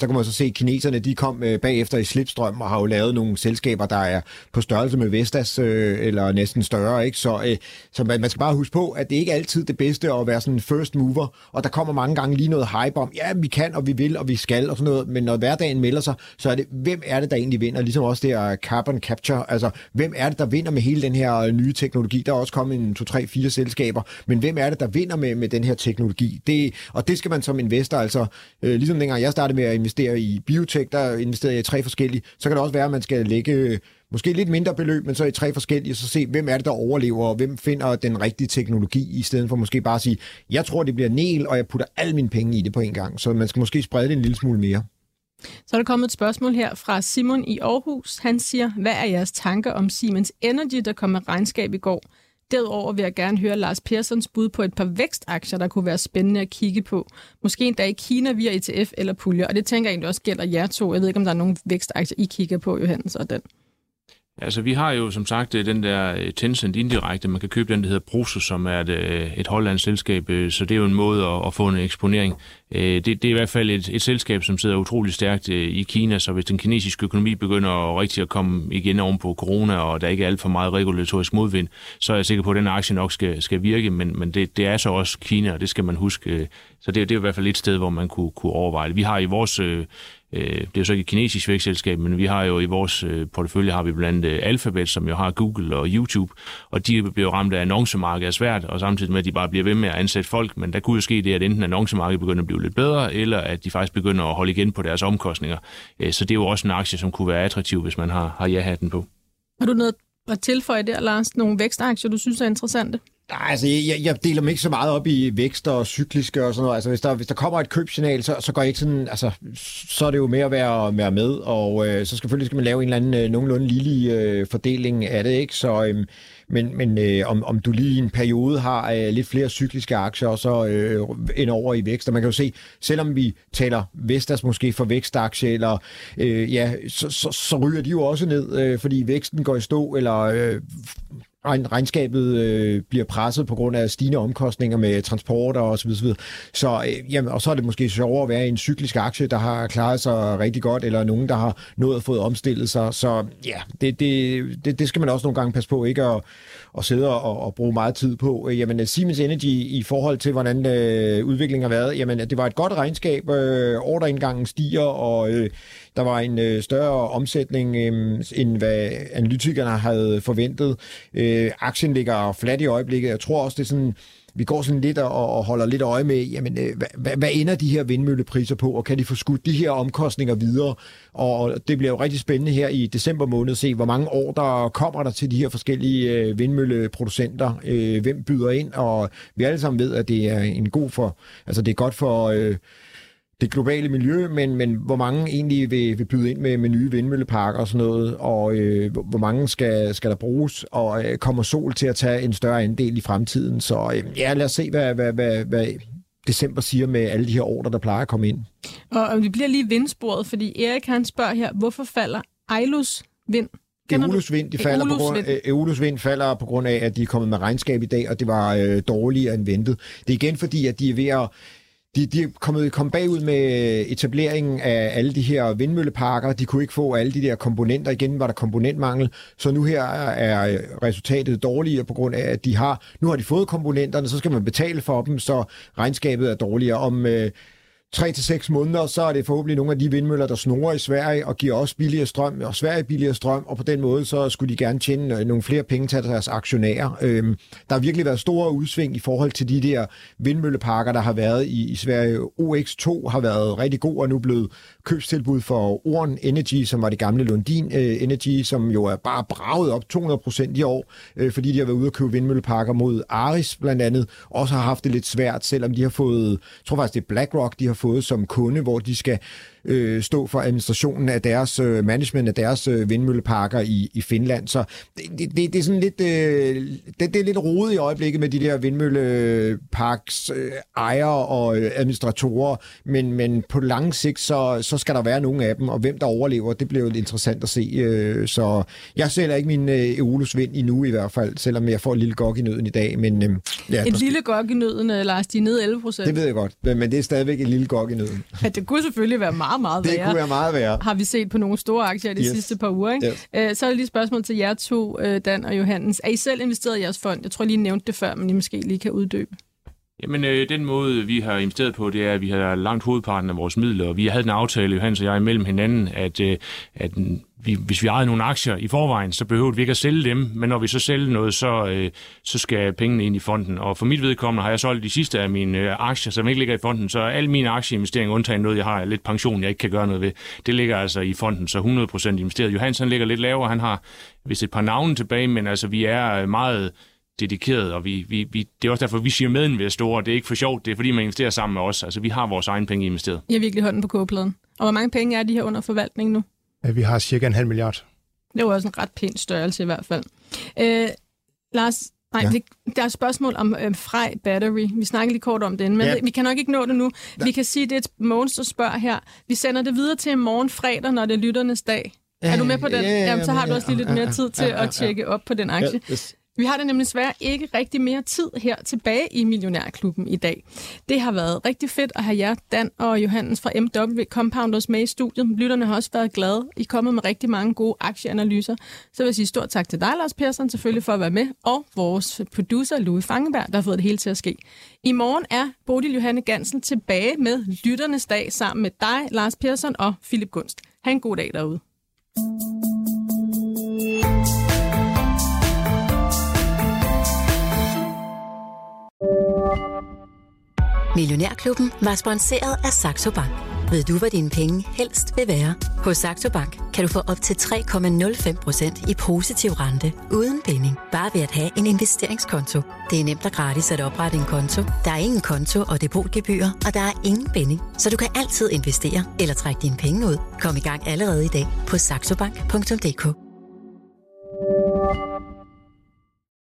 Så kan man så se, at kineserne de kom bagefter i slipstrøm og har jo lavet nogle selskaber, der er på størrelse med Vestas, eller næsten større. Ikke? Så man skal bare huske huske på, at det ikke altid er det bedste at være sådan en first mover, og der kommer mange gange lige noget hype om, ja, vi kan, og vi vil, og vi skal, og sådan noget, men når hverdagen melder sig, så er det, hvem er det, der egentlig vinder? Ligesom også det her carbon capture, altså, hvem er det, der vinder med hele den her nye teknologi? Der er også kommet en 2, 3, 4 selskaber, men hvem er det, der vinder med den her teknologi? Det skal man som investor, altså, ligesom dengang jeg startede med at investere i biotech, der investerede jeg i 3 forskellige, så kan det også være, at man skal lægge måske lidt mindre beløb, men så i 3 forskellige, så se, hvem er det, der overlever, og hvem finder den rigtige teknologi, i stedet for måske bare at sige, jeg tror, det bliver Nel, og jeg putter alle mine penge i det på en gang. Så man skal måske sprede det en lille smule mere. Så er der kommet et spørgsmål her fra Simon i Aarhus. Han siger, hvad er jeres tanker om Siemens Energy, der kom med regnskab i går? Derudover vil jeg gerne høre Lars Perssons bud på et par vækstaktier, der kunne være spændende at kigge på. Måske endda i Kina via ETF eller puljer, og det tænker jeg egentlig også gælder jer to. Jeg ved ikke, om der er nogen vækstaktier, I kigger på, Johannes og Dan. Altså, vi har jo som sagt den der Tencent indirekte. Man kan købe den, der hedder Prosus, som er et hollandsk selskab, så det er jo en måde at få en eksponering. Det er i hvert fald et selskab, som sidder utrolig stærkt i Kina, så hvis den kinesiske økonomi begynder rigtig at komme igen oven på corona, og der ikke er alt for meget regulatorisk modvind, så er jeg sikker på, at den aktie nok skal virke, men det er så også Kina, og det skal man huske. Så det er i hvert fald et sted, hvor man kunne overveje det. Vi har i vores... Det er jo så ikke et kinesisk vækstselskab, men vi har jo i vores portefølje har vi blandt andet Alphabet, som jo har Google og YouTube, og de bliver ramt af annoncemarkedet svært, og samtidig med, at de bare bliver ved med at ansætte folk, men der kunne jo ske det, at enten annoncemarkedet begynder at blive lidt bedre, eller at de faktisk begynder at holde igen på deres omkostninger. Så det er jo også en aktie, som kunne være attraktiv, hvis man har ja-hatten på. Har du noget at tilføje der, Lars? Nogle vækstaktier, du synes er interessante? Nej, altså, jeg deler mig ikke så meget op i vækst og cykliske og sådan noget. Altså, hvis der kommer et købsignal, så går jeg ikke sådan... Altså, så er det jo mere at være med, og så selvfølgelig skal man lave en eller anden nogenlunde lille fordeling af det, ikke? Så... Men om du lige i en periode har lidt flere cykliske aktier, og så ind over i vækst. Og man kan jo se, selvom vi taler Vestas måske for vækstaktier, eller, så ryger de jo også ned, fordi væksten går i stå, eller regnskabet bliver presset på grund af stigende omkostninger med transport og så videre. Og så er det måske sjovere at være en cyklisk aktie, der har klaret sig rigtig godt, eller nogen, der har nået at få omstillet sig. Så ja, det skal man også nogle gange passe på, ikke at sidde og bruge meget tid på. Jamen, Siemens Energy i forhold til, hvordan udviklingen har været, jamen, det var et godt regnskab. Ordreindgangen stiger, og der var en større omsætning, end hvad analytikerne havde forventet. Aktien ligger flat i øjeblikket. Jeg tror også, det er sådan... Vi går sådan lidt og holder lidt øje med, jamen, hvad ender de her vindmøllepriser på, og kan de få skudt de her omkostninger videre? Og det bliver jo rigtig spændende her i december måned at se, hvor mange ordrer kommer der til de her forskellige vindmølleproducenter. Hvem byder ind? Og vi alle sammen ved, at det er det er godt for det globale miljø, men hvor mange egentlig vil byde ind med nye vindmølleparker og sådan noget, og hvor mange skal der bruges, og kommer sol til at tage en større andel i fremtiden. Så lad os se, hvad december siger med alle de her ordre, der plejer at komme ind. Og vi bliver lige vindsporet, fordi Erik han spørger her, hvorfor falder Eilus vind? Eolus Vind falder på grund af, at de er kommet med regnskab i dag, og det var dårligere end ventet. Det er igen fordi, at de er ved at De er kommet bagud med etableringen af alle de her vindmølleparker. De kunne ikke få alle de der komponenter. Igen var der komponentmangel. Så nu her er resultatet dårligere på grund af, at nu har de fået komponenterne, så skal man betale for dem, så regnskabet er dårligere. Om 3-6 måneder, så er det forhåbentlig nogle af de vindmøller, der snurrer i Sverige og giver også billigere strøm, og Sverige billigere strøm, og på den måde, så skulle de gerne tjene nogle flere penge til deres aktionærer. Der har virkelig været store udsving i forhold til de der vindmølleparker, der har været i Sverige. OX2 har været rigtig god, og nu blevet købstilbud for Oren Energy, som var det gamle Lundin Energy, som jo er bare braget op 200% i år, fordi de har været ude og købe vindmølleparker mod Aris blandt andet, også har haft det lidt svært, selvom de har fået, jeg tror faktisk det er BlackRock, de har fået som kunde, hvor de skal stå for administrationen af deres management af deres vindmølleparker i Finland. Så det er sådan lidt det er lidt rodet i øjeblikket med de der vindmølleparks ejere og administratorer, men på lang sigt så skal der være nogle af dem, og hvem der overlever, det bliver jo interessant at se. Så jeg sælger ikke min Eolus Vind endnu i hvert fald, selvom jeg får et lille gok i nøden i dag. Men, lille gok i nøden, Lars, de er nede 11%. Det ved jeg godt, men det er stadigvæk et lille gok i nøden. Ja, det kunne selvfølgelig være meget meget, meget værre. Det kunne være meget værre. Har vi set på nogle store aktier i de sidste par uger. Ikke? Yes. Så er det lige et spørgsmål til jer to, Dan og Johannes. Er I selv investeret i jeres fond? Jeg tror, jeg lige nævnte det før, men I måske lige kan uddybe. Jamen, den måde, vi har investeret på, det er, at vi har langt hovedparten af vores midler, og vi havde en aftale, Johannes og jeg, imellem hinanden, at hvis vi ejede nogle aktier i forvejen, så behøvede vi ikke at sælge dem, men når vi så sælger noget, så skal pengene ind i fonden. Og for mit vedkommende har jeg solgt de sidste af mine aktier, som ikke ligger i fonden, så alle mine aktieinvesteringer, undtagen noget, jeg har lidt pension, jeg ikke kan gøre noget ved, det ligger altså i fonden, så 100% investeret. Johannes, han ligger lidt lavere, han har vist et par navne tilbage, men altså, vi er meget dedikeret, og vi, det er også derfor, vi siger medinvestorer. Det er ikke for sjovt, det er fordi, man investerer sammen med os. Altså, vi har vores egen penge investeret. I har virkelig hånden på kogepladen. Og hvor mange penge er de her under forvaltning nu? Ja, vi har cirka 0,5 milliard. Det er også en ret pæn størrelse i hvert fald. Lars, der er et spørgsmål om Frej Battery. Vi snakker lige kort om den, men vi kan nok ikke nå det nu. Ja. Vi kan sige, det er Mogens, der spørger her. Vi sender det videre til morgen fredag, når det er lytternes dag. Ja, er du med på den? Jamen, så har du også lige lidt mere tid til at tjekke op på den aktie. Ja, yes. Vi har da nemlig svært ikke rigtig mere tid her tilbage i Millionærklubben i dag. Det har været rigtig fedt at have jer, Dan og Johannes fra MW Compounders med i studiet. Lytterne har også været glade. I er kommet med rigtig mange gode aktieanalyser. Så vil jeg sige stort tak til dig, Lars Persson, selvfølgelig for at være med, og vores producer, Louis Fangenberg, der har fået det hele til at ske. I morgen er Bodil Johanne Gansen tilbage med Lytternes Dag sammen med dig, Lars Persson og Philip Gunst. Ha' en god dag derude. Millionærklubben var sponsoreret af Saxo Bank. Ved du, hvor dine penge helst vil være? Hos Saxo Bank kan du få op til 3,05% i positiv rente uden binding. Bare ved at have en investeringskonto. Det er nemt og gratis at oprette en konto. Der er ingen konto- og depotgebyrer, og der er ingen binding. Så du kan altid investere eller trække dine penge ud. Kom i gang allerede i dag på saxobank.dk.